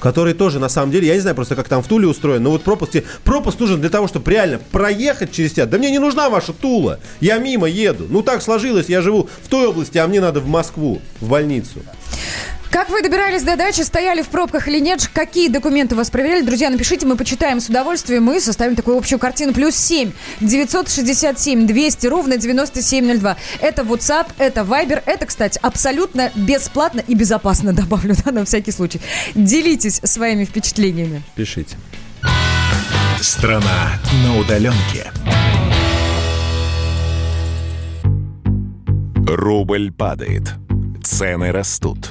Который тоже, на самом деле, я не знаю просто, как там в Туле устроен, но вот пропуск, пропуск нужен для того, чтобы реально проехать через тебя. Да мне не нужна ваша Тула, я мимо еду. Ну так сложилось, я живу в той области, а мне надо в Москву, в больницу. Как вы добирались до дачи, стояли в пробках или нет? Какие документы вас проверяли? Друзья, напишите, мы почитаем с удовольствием. Мы составим такую общую картину. Плюс семь девятьсот шестьдесят семь двести ровно девяносто семь ноль два. Это WhatsApp, это Viber. Это, кстати, абсолютно бесплатно и безопасно, добавлю, да, на всякий случай. Делитесь своими впечатлениями. Пишите. Страна на удаленке. Рубль падает. Цены растут.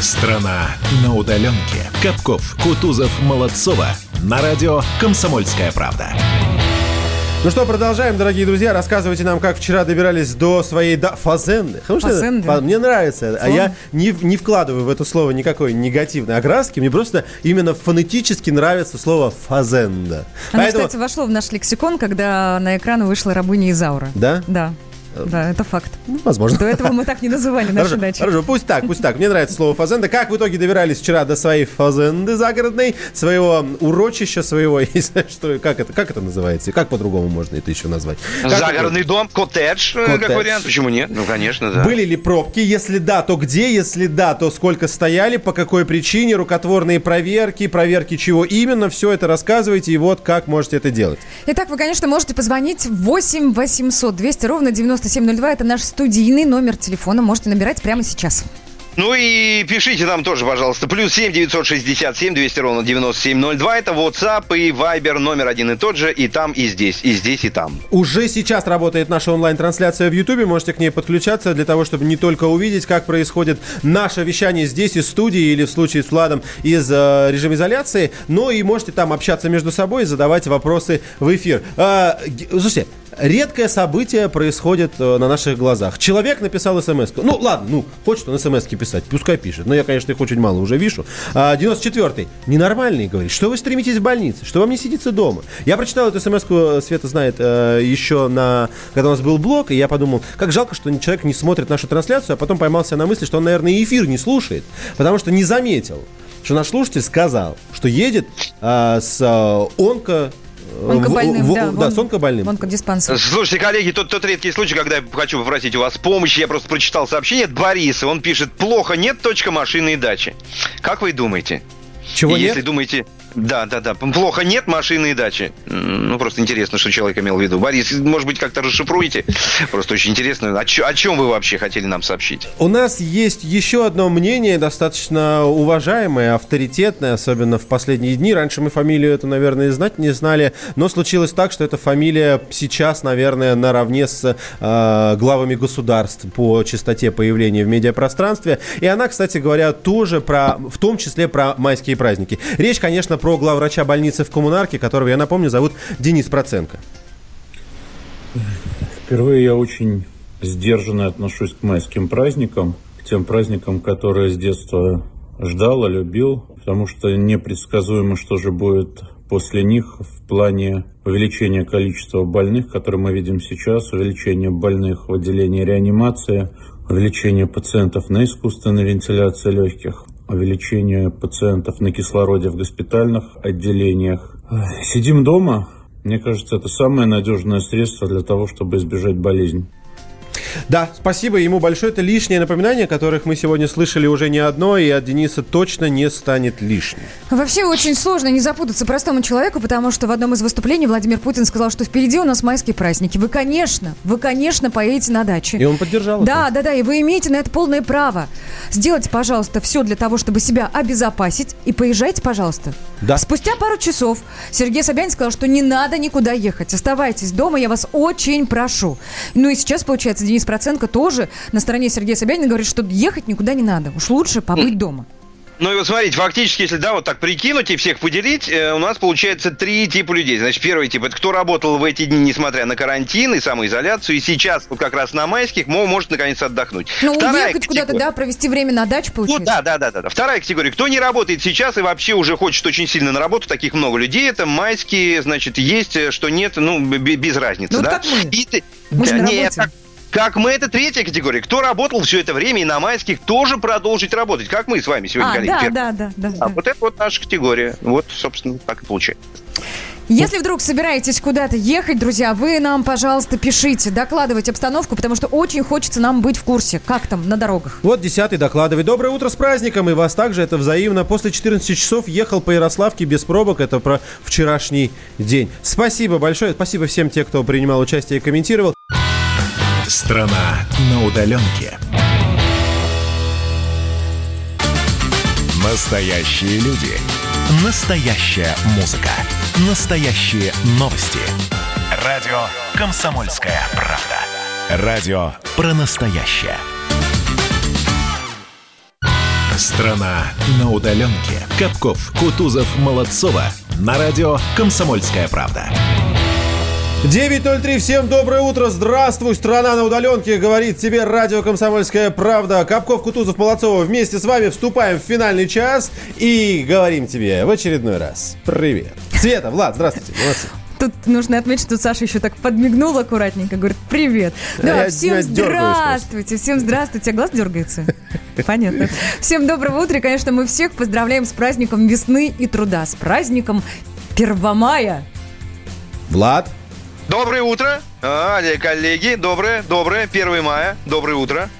Страна на удаленке. Капков, Кутузов, Молодцова. На радио «Комсомольская правда». Ну что, продолжаем, дорогие друзья. Рассказывайте нам, как вчера добирались до своей до... фазенды. Фазенды. Что, мне нравится. Слон. А я не, не вкладываю в это слово никакой негативной окраски. Мне просто именно фонетически нравится слово «фазенда». Оно, поэтому... кстати, вошло в наш лексикон, когда на экран вышла «Рабыня Изаура». Да? Да. Да, это факт. Ну, возможно. До этого мы так не называли нашу дачу. Хорошо, пусть так, пусть так. Мне нравится слово «фазенда». Как в итоге добирались вчера до своей фазенды загородной, своего урочища, своего, что, как это, как это называется? Как по-другому можно это еще назвать? Как загородный это? Дом, коттедж, коттедж, как вариант. Почему нет? Ну, конечно, да. Были ли пробки? Если да, то где? Если да, то сколько стояли? По какой причине? Рукотворные проверки, проверки чего именно? Все это рассказывайте, и вот как можете это делать. Итак, вы, конечно, можете позвонить восемь восемьсот двести ровно девяносто семь ноль два. Это наш студийный номер телефона. Можете набирать прямо сейчас. Ну и пишите нам тоже, пожалуйста. Плюс семь девятьсот шестьдесят семь двести ровно девяносто семь ноль два. Это WhatsApp и Viber номер один и тот же. И там, и здесь, и здесь, и там. Уже сейчас работает наша онлайн-трансляция в Ютубе. Можете к ней подключаться для того, чтобы не только увидеть, как происходит наше вещание здесь из студии или в случае с Владом из э, режима изоляции. Но и можете там общаться между собой и задавать вопросы в эфир. Э, слушайте. Редкое событие происходит на наших глазах. Человек написал смс-ку. Ну, ладно, ну, хочет он смс-ки писать, пускай пишет. Но я, конечно, их очень мало уже вижу. А, девяносто четвёртый. Ненормальный, говорит. Что вы стремитесь в больнице? Что вам не сидится дома? Я прочитал эту смс-ку, Света знает, еще на... когда у нас был блог, и я подумал, как жалко, что человек не смотрит нашу трансляцию, а потом поймался на мысли, что он, наверное, эфир не слушает, потому что не заметил, что наш слушатель сказал, что едет а, с а, онко... Онкобольным, в, в, да, в, да, с онкобольным. Онкодиспансер. Слушайте, коллеги, тот, тот редкий случай, когда я хочу попросить у вас помощи. Я просто прочитал сообщение от Бориса. Он пишет: плохо, нет точка машины и дачи. Как вы думаете? Чего и нет? Если думаете... Да, да, да. Плохо, нет машины и дачи. Ну, просто интересно, что человек имел в виду. Борис, может быть, как-то расшифруете? Просто очень интересно. О, чё, о чем вы вообще хотели нам сообщить? У нас есть еще одно мнение, достаточно уважаемое, авторитетное, особенно в последние дни. Раньше мы фамилию эту, наверное, знать не знали, но случилось так, что эта фамилия сейчас, наверное, наравне с э, главами государств по частоте появления в медиапространстве. И она, кстати говоря, тоже про, в том числе про майские праздники. Речь, конечно, про главврача больницы в Коммунарке, которого, я напомню, зовут Денис Проценко. Впервые я очень сдержанно отношусь к майским праздникам, к тем праздникам, которые с детства ждал и любил, потому что непредсказуемо, что же будет после них в плане увеличения количества больных, которые мы видим сейчас, увеличения больных в отделении реанимации, увеличения пациентов на искусственной вентиляции легких, увеличение пациентов на кислороде в госпитальных отделениях. Сидим дома. Мне кажется, это самое надежное средство для того, чтобы избежать болезни. Да, спасибо ему большое. Это лишнее напоминание, которых мы сегодня слышали уже не одно, и от Дениса точно не станет лишним. Вообще очень сложно не запутаться простому человеку, потому что в одном из выступлений Владимир Путин сказал, что впереди у нас майские праздники. Вы, конечно, вы, конечно, поедете на дачу. И он поддержал да, это. Да, да, да, и вы имеете на это полное право. Сделайте, пожалуйста, все для того, чтобы себя обезопасить, и поезжайте, пожалуйста. Да. Спустя пару часов Сергей Собянин сказал, что не надо никуда ехать. Оставайтесь дома, я вас очень прошу. Ну и сейчас, получается, Денис Проценко тоже на стороне Сергея Собянина говорит, что ехать никуда не надо. Уж лучше побыть дома. Ну и вот смотрите, фактически, если да, вот так прикинуть и всех поделить, э, у нас получается три типа людей. Значит, первый тип – это кто работал в эти дни, несмотря на карантин и самоизоляцию, и сейчас вот как раз на майских может наконец отдохнуть. Ну, уехать куда-то, да, провести время на даче, получается. Ну, да, да, да, да. Вторая категория – кто не работает сейчас и вообще уже хочет очень сильно на работу, таких много людей, это майские, значит, есть, что нет, ну, без разницы, ну, да. Ну, вот как мы. И, мы да, же на нет, работе. Как мы, это третья категория. Кто работал все это время и на майских, тоже продолжить работать. Как мы с вами сегодня, а, коллеги. Да, да, да, да, а да. Вот это вот наша категория. Вот, собственно, так и получается. Если вдруг собираетесь куда-то ехать, друзья, вы нам, пожалуйста, пишите, докладывайте обстановку, потому что очень хочется нам быть в курсе, как там на дорогах. Вот десятый докладывает. Доброе утро, с праздником, и вас также, это взаимно. После четырнадцати часов ехал по Ярославке без пробок, это про вчерашний день. Спасибо большое, спасибо всем тем, кто принимал участие и комментировал. Страна на удаленке. Настоящие люди. Настоящая музыка. Настоящие новости. Радио «Комсомольская правда». Радио про настоящее. Страна на удаленке. Капков, Кутузов, Молодцова. На радио «Комсомольская правда». девять ноль три. Всем доброе утро. Здравствуй, страна на удаленке. Говорит тебе радио «Комсомольская правда». Капков, Кутузов, Молодцова. Вместе с вами вступаем в финальный час и говорим тебе в очередной раз привет. Света, Влад, здравствуйте. Молодцы. Тут нужно отметить, что Саша еще так подмигнул аккуратненько, говорит, привет. Да, я всем здравствуйте, всем здравствуйте. А глаз дергается? Понятно. Всем доброго утра. И, конечно, мы всех поздравляем с праздником весны и труда, с праздником первого мая. Влад? Доброе утро, а, коллеги. Доброе, доброе, первого мая. Доброе утро.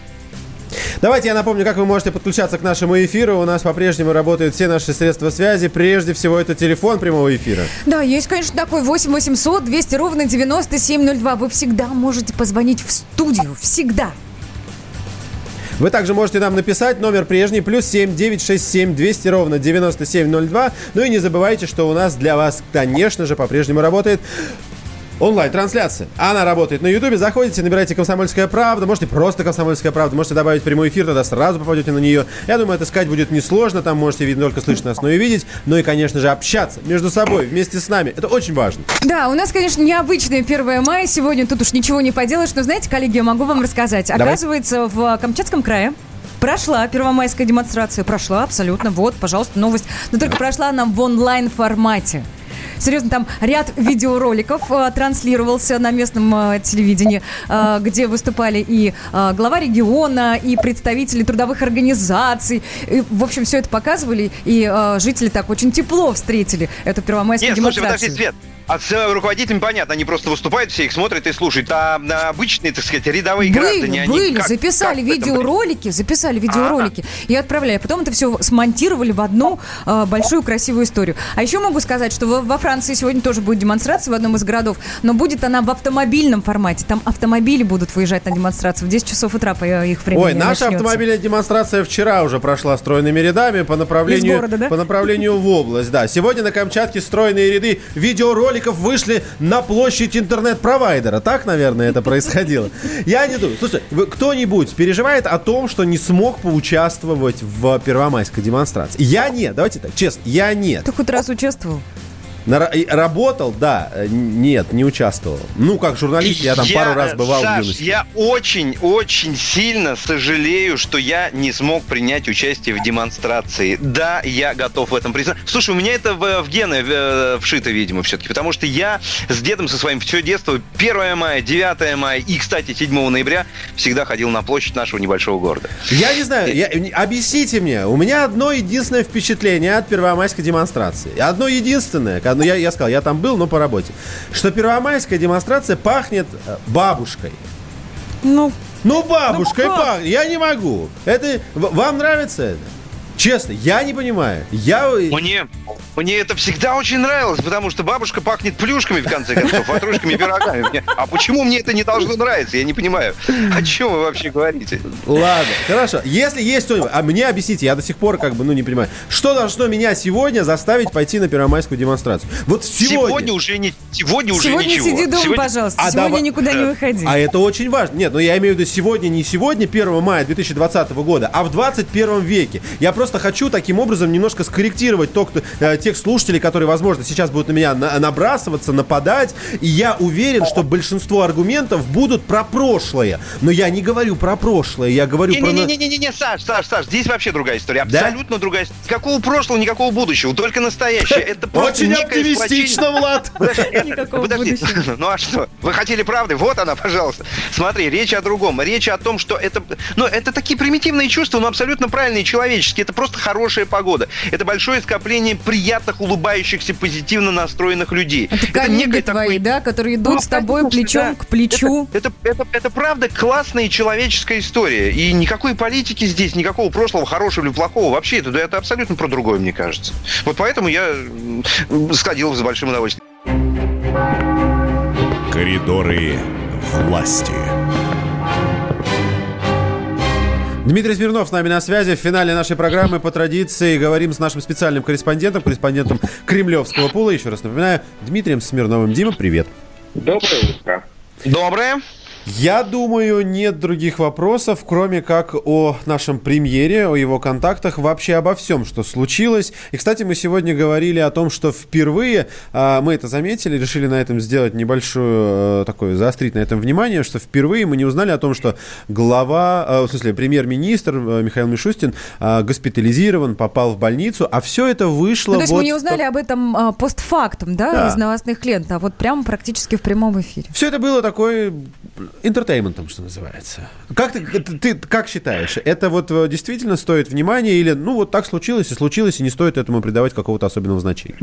Давайте я напомню, как вы можете подключаться к нашему эфиру. У нас по-прежнему работают все наши средства связи. Прежде всего, это телефон прямого эфира. Да, есть, конечно, такой восемь восемьсот двести ровно девяносто семь ноль два. Вы всегда можете позвонить в студию. Всегда. Вы также можете нам написать номер прежний, плюс семь девятьсот шестьдесят семь двести ровно девяносто семь ноль два. Ну и не забывайте, что у нас для вас, конечно же, по-прежнему работает... онлайн-трансляция. Она работает на Ютубе. Заходите, набирайте «Комсомольская правда». Можете просто «Комсомольская правда». Можете добавить прямой эфир, тогда сразу попадете на нее. Я думаю, это искать будет несложно. Там можете видно, только слышать нас, но и видеть. Ну и, конечно же, общаться между собой, вместе с нами. Это очень важно. Да, у нас, конечно, необычное первое мая сегодня. Тут уж ничего не поделаешь. Но, знаете, коллеги, я могу вам рассказать. Оказывается, в Камчатском крае прошла первомайская демонстрация. Прошла абсолютно. Вот, пожалуйста, новость. Но только прошла она в онлайн-формате. Серьезно, там ряд видеороликов э, транслировался на местном э, телевидении, э, где выступали и э, глава региона, и представители трудовых организаций. И, в общем, все это показывали, и э, жители так очень тепло встретили эту первомайскую демонстрацию. Нет, слушай, подожди, Свет. А с руководителями понятно, они просто выступают, все их смотрят и слушают. А обычные, так сказать, рядовые были, граждане... Были, были, записали как видеоролики, записали видеоролики А-а-а. и отправляли. Потом это все смонтировали в одну э, большую красивую историю. А еще могу сказать, что во, во Франции сегодня тоже будет демонстрация в одном из городов, но будет она в автомобильном формате. Там автомобили будут выезжать на демонстрацию. В десять часов утра по их времени. Ой, наша начнется. Автомобильная демонстрация вчера уже прошла стройными рядами по направлению, из города, да? по направлению в область. Да, сегодня на Камчатке стройные ряды видеороликов вышли на площадь интернет-провайдера. Так, наверное, это происходило. Я не думаю. Слушай, кто-нибудь переживает о том, что не смог поучаствовать в первомайской демонстрации? Я нет. Давайте так, честно, я нет. Ты хоть раз участвовал? На, работал, да, нет, не участвовал. Ну, как журналист, я там я, пару раз бывал Саш, в юности. Я очень-очень сильно сожалею, что я не смог принять участие в демонстрации. Да, я готов в этом признаться. Слушай, у меня это в, в гены в, вшито, видимо, все-таки, потому что я с дедом со своим все детство, первого мая, девятого мая и, кстати, седьмого ноября всегда ходил на площадь нашего небольшого города. Я не знаю, я, объясните мне, у меня одно единственное впечатление от первомайской демонстрации. Одно единственное, когда... Ну, я, я сказал, я там был, но по работе. Что первомайская демонстрация пахнет бабушкой. Ну, ну бабушкой ну, пахнет. Я не могу. Это, вам нравится это? Честно, я не понимаю. Я... Мне, мне это всегда очень нравилось, потому что бабушка пахнет плюшками, в конце концов, ватрушками и пирогами. А почему мне это не должно нравиться? Я не понимаю. О чем вы вообще говорите? Ладно, хорошо. Если есть что-нибудь, а мне объясните, я до сих пор как бы, ну, не понимаю. Что должно меня сегодня заставить пойти на первомайскую демонстрацию? Вот сегодня... Сегодня уже, не, сегодня уже сегодня ничего. Сегодня сиди дома, сегодня... пожалуйста. А сегодня давай... никуда не выходи. А это очень важно. Нет, ну, я имею в виду сегодня, не сегодня, первого мая две тысячи двадцатого года, а в двадцать первом веке. Я просто Просто хочу таким образом немножко скорректировать то, кто, э, тех слушателей, которые, возможно, сейчас будут на меня на- набрасываться, нападать. И я уверен, что большинство аргументов будут про прошлое. Но я не говорю про прошлое, я говорю не, про... Не-не-не, Саш, Саш, Саш, здесь вообще другая история. Абсолютно да? другая история. Никакого прошлого, никакого будущего, только настоящее. Это очень оптимистично, Влад. Подожди, ну а что? Вы хотели правды? Вот она, пожалуйста. Смотри, речь о другом. Речь о том, что это... Ну, это такие примитивные чувства, но абсолютно правильные, человеческие. Это просто хорошая погода. Это большое скопление приятных, улыбающихся, позитивно настроенных людей. Это коллеги твои, такой... да, которые идут ну, с тобой конечно, плечом да. к плечу. Это, это, это, это правда классная человеческая история. И никакой политики здесь, никакого прошлого, хорошего или плохого. Вообще это, это абсолютно про другое, мне кажется. Вот поэтому я сходил с большим удовольствием. Коридоры власти. Дмитрий Смирнов с нами на связи. В финале нашей программы по традиции говорим с нашим специальным корреспондентом, корреспондентом кремлевского пула, еще раз напоминаю, Дмитрием Смирновым. Дима, привет. Доброе утро. Доброе. Я думаю, нет других вопросов, кроме как о нашем премьере, о его контактах, вообще обо всем, что случилось. И, кстати, мы сегодня говорили о том, что впервые, э, мы это заметили, решили на этом сделать небольшую, э, такое, заострить на этом внимание, что впервые мы не узнали о том, что глава, э, в смысле, премьер-министр э, Михаил Мишустин э, госпитализирован, попал в больницу, а все это вышло... Ну, то есть вот мы не узнали об этом э, постфактум, да, да, из новостных лент, а вот прямо практически в прямом эфире. Все это было такое... Интертейментом, что называется. Как ты, ты как считаешь, это вот действительно стоит внимания или, ну, вот так случилось и случилось, и не стоит этому придавать какого-то особенного значения?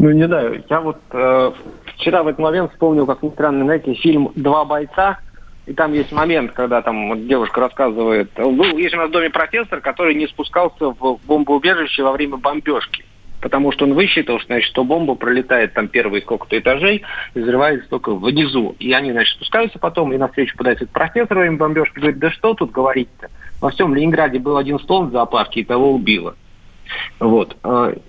Ну, не знаю. Я вот э, вчера в этот момент вспомнил, как ни странно, знаете, фильм «Два бойца», и там есть момент, когда там вот девушка рассказывает, был, есть у нас в доме профессор, который не спускался в бомбоубежище во время бомбежки, потому что он высчитал, значит, что бомба пролетает там первые сколько-то этажей, взрывается только внизу. И они, значит, спускаются потом, и навстречу подается профессор во время бомбежки, говорит, да что тут говорить-то? Во всем Ленинграде был один слон в зоопарке, и того убило. Вот.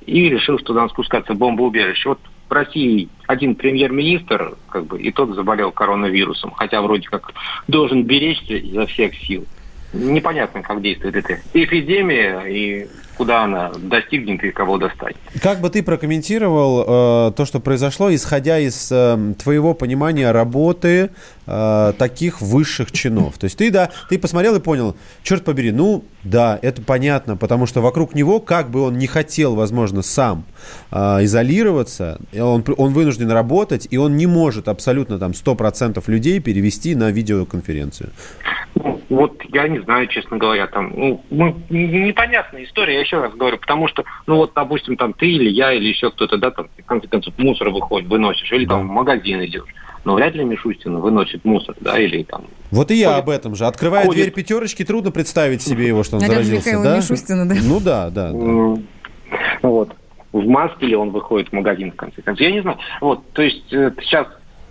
И решил, что надо спускаться в бомбоубежище. Вот в России один премьер-министр, как бы, и тот заболел коронавирусом, хотя вроде как должен беречься изо всех сил. Непонятно, как действует эта эпидемия и куда она достигнет и кого достанет. Как бы ты прокомментировал э, то, что произошло, исходя из э, твоего понимания работы э, таких высших чинов? То есть ты, да, ты посмотрел и понял, черт побери, ну да, это понятно, потому что вокруг него, как бы он не хотел, возможно, сам э, изолироваться, он, он вынужден работать, и он не может абсолютно там сто процентов людей перевести на видеоконференцию. Вот я не знаю, честно говоря, там, ну, ну, непонятная история, я еще раз говорю, потому что, ну вот, допустим, там ты или я, или еще кто-то, да, там, в конце концов, мусор выходит, выносишь, или там в магазин идешь. Но вряд ли Мишустин выносит мусор, да, или там... Вот и я ходит, об этом же. Открывая ходит. Дверь пятерочки, трудно представить себе его, что он Наряд заразился, Михаила да? Мишустина, да? Ну да, да. да. Вот. В маске ли он выходит в магазин, в конце концов? Я не знаю. Вот, то есть, сейчас,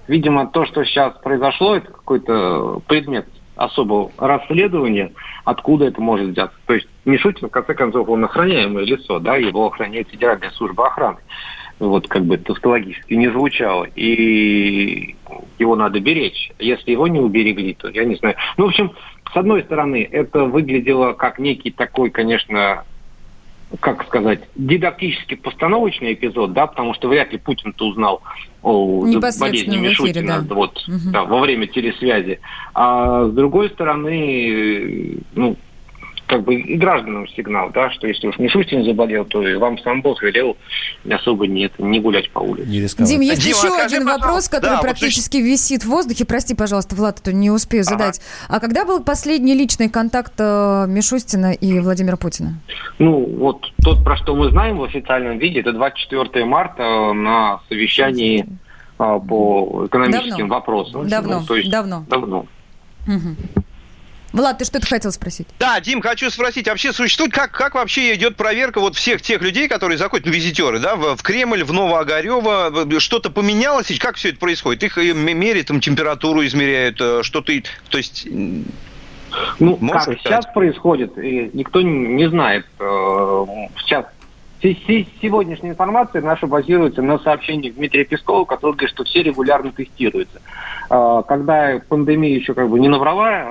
видимо, то, что сейчас произошло, это какой-то предмет особого расследования, откуда это может взяться. То есть Мишустин, в конце концов, он охраняемое лицо, да, его охраняет Федеральная служба охраны. Вот как бы тавтологически не звучало. И его надо беречь. Если его не уберегли, то я не знаю. Ну, в общем, с одной стороны, это выглядело как некий такой, конечно, как сказать, дидактически постановочный эпизод, да, потому что вряд ли Путин-то узнал о болезни Мишустина да. Вот, угу. да, во время телесвязи. А с другой стороны, ну, как бы и гражданам сигнал, да, что если уж Мишустин заболел, то и вам сам Бог велел особо нет, не гулять по улице. Дим, есть Дима, еще скажи, один вопрос, который да, практически вот ты... висит в воздухе. Прости, пожалуйста, Влад, а то не успею задать. Ага. А когда был последний личный контакт Мишустина и Владимира Путина? Ну, вот тот, про что мы знаем в официальном виде, это двадцать четвёртого марта на совещании а, по экономическим давно. вопросам. Давно, ну, то есть, давно. Давно. Угу. Влад, ты что-то хотел спросить? Да, Дим, хочу спросить, вообще существует, как, как вообще идет проверка вот всех тех людей, которые заходят, ну, визитеры, да, в, в Кремль, в Новоогарёво, что-то поменялось, как все это происходит? Их мерят, там, температуру измеряют, что-то, то есть... Ну, как сказать? Сейчас происходит, никто не знает. Сейчас, сегодняшняя информация наша базируется на сообщении Дмитрия Пескова, который говорит, что все регулярно тестируются. Когда пандемия еще как бы не набрала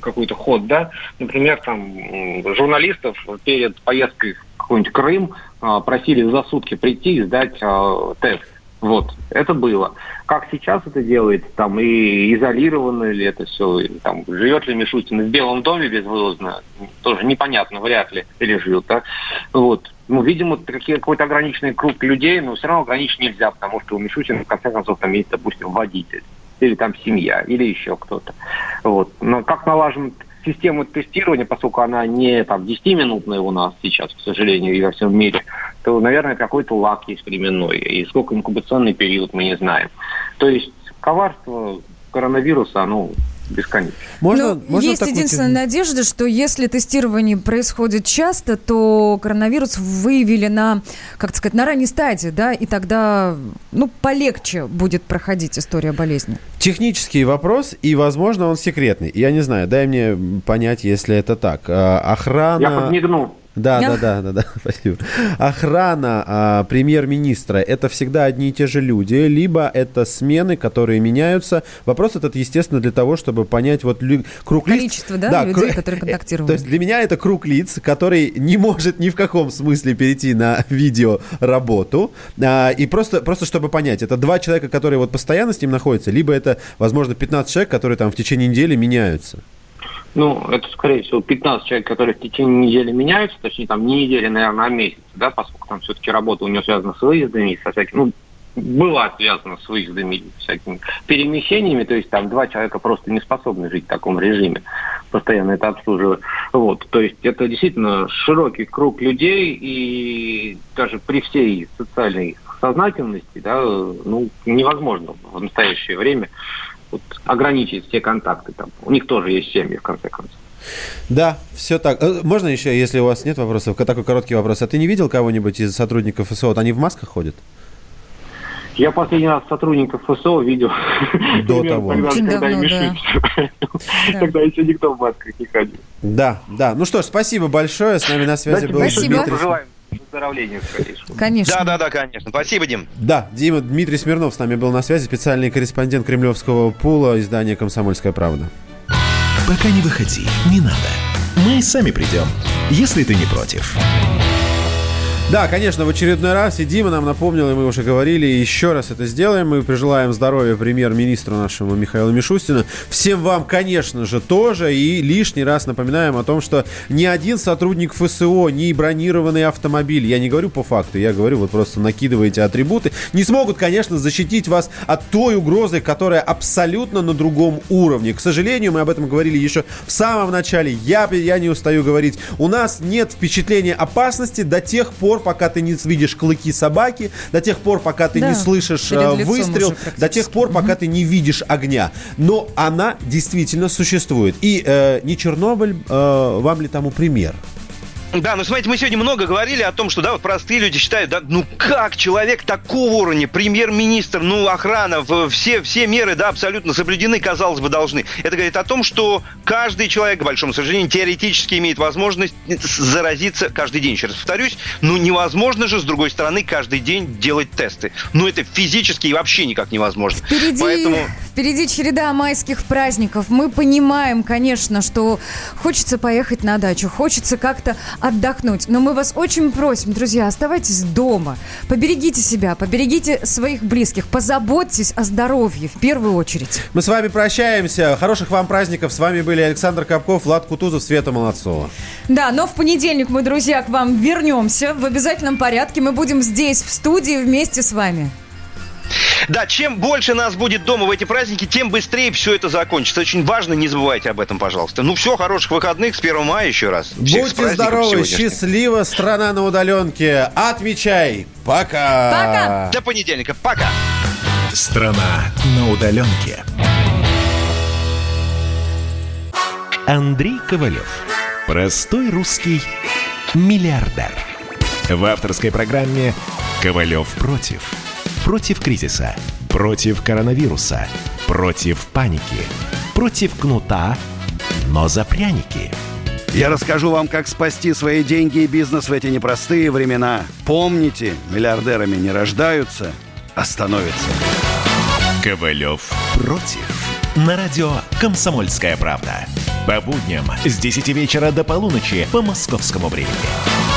какой-то ход, да, например, там журналистов перед поездкой в какой-нибудь Крым просили за сутки прийти и сдать тест. Вот, это было. Как сейчас это делается, там, и изолировано ли это все, и, там, живет ли Мишустин в Белом доме безвылазно, тоже непонятно, вряд ли, или живет, да? Вот. Ну, видимо, какой-то ограниченный круг людей, но все равно ограничить нельзя, потому что у Мишустина, в конце концов, там есть, допустим, водитель, или там семья, или еще кто-то. Вот. Но как налажен система тестирования, поскольку она не там десятиминутная у нас сейчас, к сожалению, и во всем мире, то, наверное, какой-то лаг есть временной. И сколько инкубационный период, мы не знаем. То есть коварство коронавируса, оно бесконечно. Можно, можно есть единственная тему? Надежда, что если тестирование происходит часто, то коронавирус выявили на, как сказать, на ранней стадии, да, и тогда, ну, полегче будет проходить история болезни. Технический вопрос, и, возможно, он секретный. Я не знаю, дай мне понять, если это так. Охрана... Я подмигнул. Да, да, да, да, да, спасибо. Охрана а, премьер-министра — это всегда одни и те же люди, либо это смены, которые меняются. Вопрос этот, естественно, для того, чтобы понять вот лю... круг лиц. Количество, да, да людей, кру... которые контактируют. То есть для меня это круг лиц, который не может ни в каком смысле перейти на видеоработу. А, и просто, просто чтобы понять, это два человека, которые вот постоянно с ним находятся, либо это, возможно, пятнадцать человек, которые там в течение недели меняются. Ну, это, скорее всего, пятнадцать человек, которые в течение недели меняются, точнее, там, не недели, наверное, а месяц, да, поскольку там все-таки работа у него связана с выездами, со всякими, ну, была связана с выездами, всякими перемещениями, то есть там два человека просто не способны жить в таком режиме, постоянно это обслуживая. Вот, то есть это действительно широкий круг людей, и даже при всей социальной сознательности, да, ну, невозможно в настоящее время вот ограничить все контакты там. У них тоже есть семьи, в конце концов. Да, все так. Можно еще, если у вас нет вопросов, такой короткий вопрос. А ты не видел кого-нибудь из сотрудников ФСО? Они в масках ходят? Я последний раз сотрудников ФСО видел. До того. Когда я мешаю. Тогда еще никто в масках не ходил. Да, да. Ну что ж, спасибо большое. С нами на связи был Дмитрий. Выздоровления, конечно. Конечно. Да, да, да, конечно. Спасибо, Дим. Да, Дима, Дмитрий Смирнов с нами был на связи, специальный корреспондент Кремлевского пула, издания «Комсомольская правда». Пока не выходи, не надо. Мы сами придем, если ты не против. Да, конечно, в очередной раз, и Дима нам напомнил, и мы уже говорили, еще раз это сделаем. Мы пожелаем здоровья премьер-министру нашему Михаилу Мишустину. Всем вам, конечно же, тоже. И лишний раз напоминаем о том, что ни один сотрудник ФСО, ни бронированный автомобиль, я не говорю по факту, я говорю, вот просто накидываете атрибуты, не смогут, конечно, защитить вас от той угрозы, которая абсолютно на другом уровне. К сожалению, мы об этом говорили еще в самом начале. Я, я не устаю говорить. У нас нет впечатления опасности до тех пор, пока ты не видишь клыки собаки, до тех пор, пока ты да. не слышишь Перед выстрел, до тех пор, пока mm-hmm. ты не видишь огня. Но она действительно существует. И э, не Чернобыль, э, вам ли тому пример? Да, ну смотрите, мы сегодня много говорили о том, что да, вот простые люди считают, да, ну как человек такого уровня, премьер-министр, ну охрана, все, все меры, да, абсолютно соблюдены, казалось бы, должны. Это говорит о том, что каждый человек, к большому сожалению, теоретически имеет возможность заразиться каждый день. Еще раз повторюсь, ну невозможно же, с другой стороны, каждый день делать тесты. Ну это физически и вообще никак невозможно. Впереди, Поэтому... впереди череда майских праздников. Мы понимаем, конечно, что хочется поехать на дачу, хочется как-то отдохнуть. Но мы вас очень просим, друзья, оставайтесь дома. Поберегите себя, поберегите своих близких. Позаботьтесь о здоровье в первую очередь. Мы с вами прощаемся. Хороших вам праздников. С вами были Александр Капков, Влад Кутузов, Света Молодцова. Да, но в понедельник мы, друзья, к вам вернемся. В обязательном порядке мы будем здесь, в студии, вместе с вами. Да, чем больше нас будет дома в эти праздники, тем быстрее все это закончится. Очень важно, не забывайте об этом, пожалуйста. Ну все, хороших выходных, с первого мая еще раз. Всех Будьте здоровы, счастливо, страна на удаленке. Отмечай. Пока. Пока. До понедельника. Пока. Страна на удаленке. Андрей Ковалев. Простой русский миллиардер. В авторской программе «Ковалев против». Против кризиса, против коронавируса, против паники, против кнута, но за пряники. Я расскажу вам, как спасти свои деньги и бизнес в эти непростые времена. Помните, миллиардерами не рождаются, а становятся. Ковалев против. На радио «Комсомольская правда». По будням с десяти вечера до полуночи по московскому времени.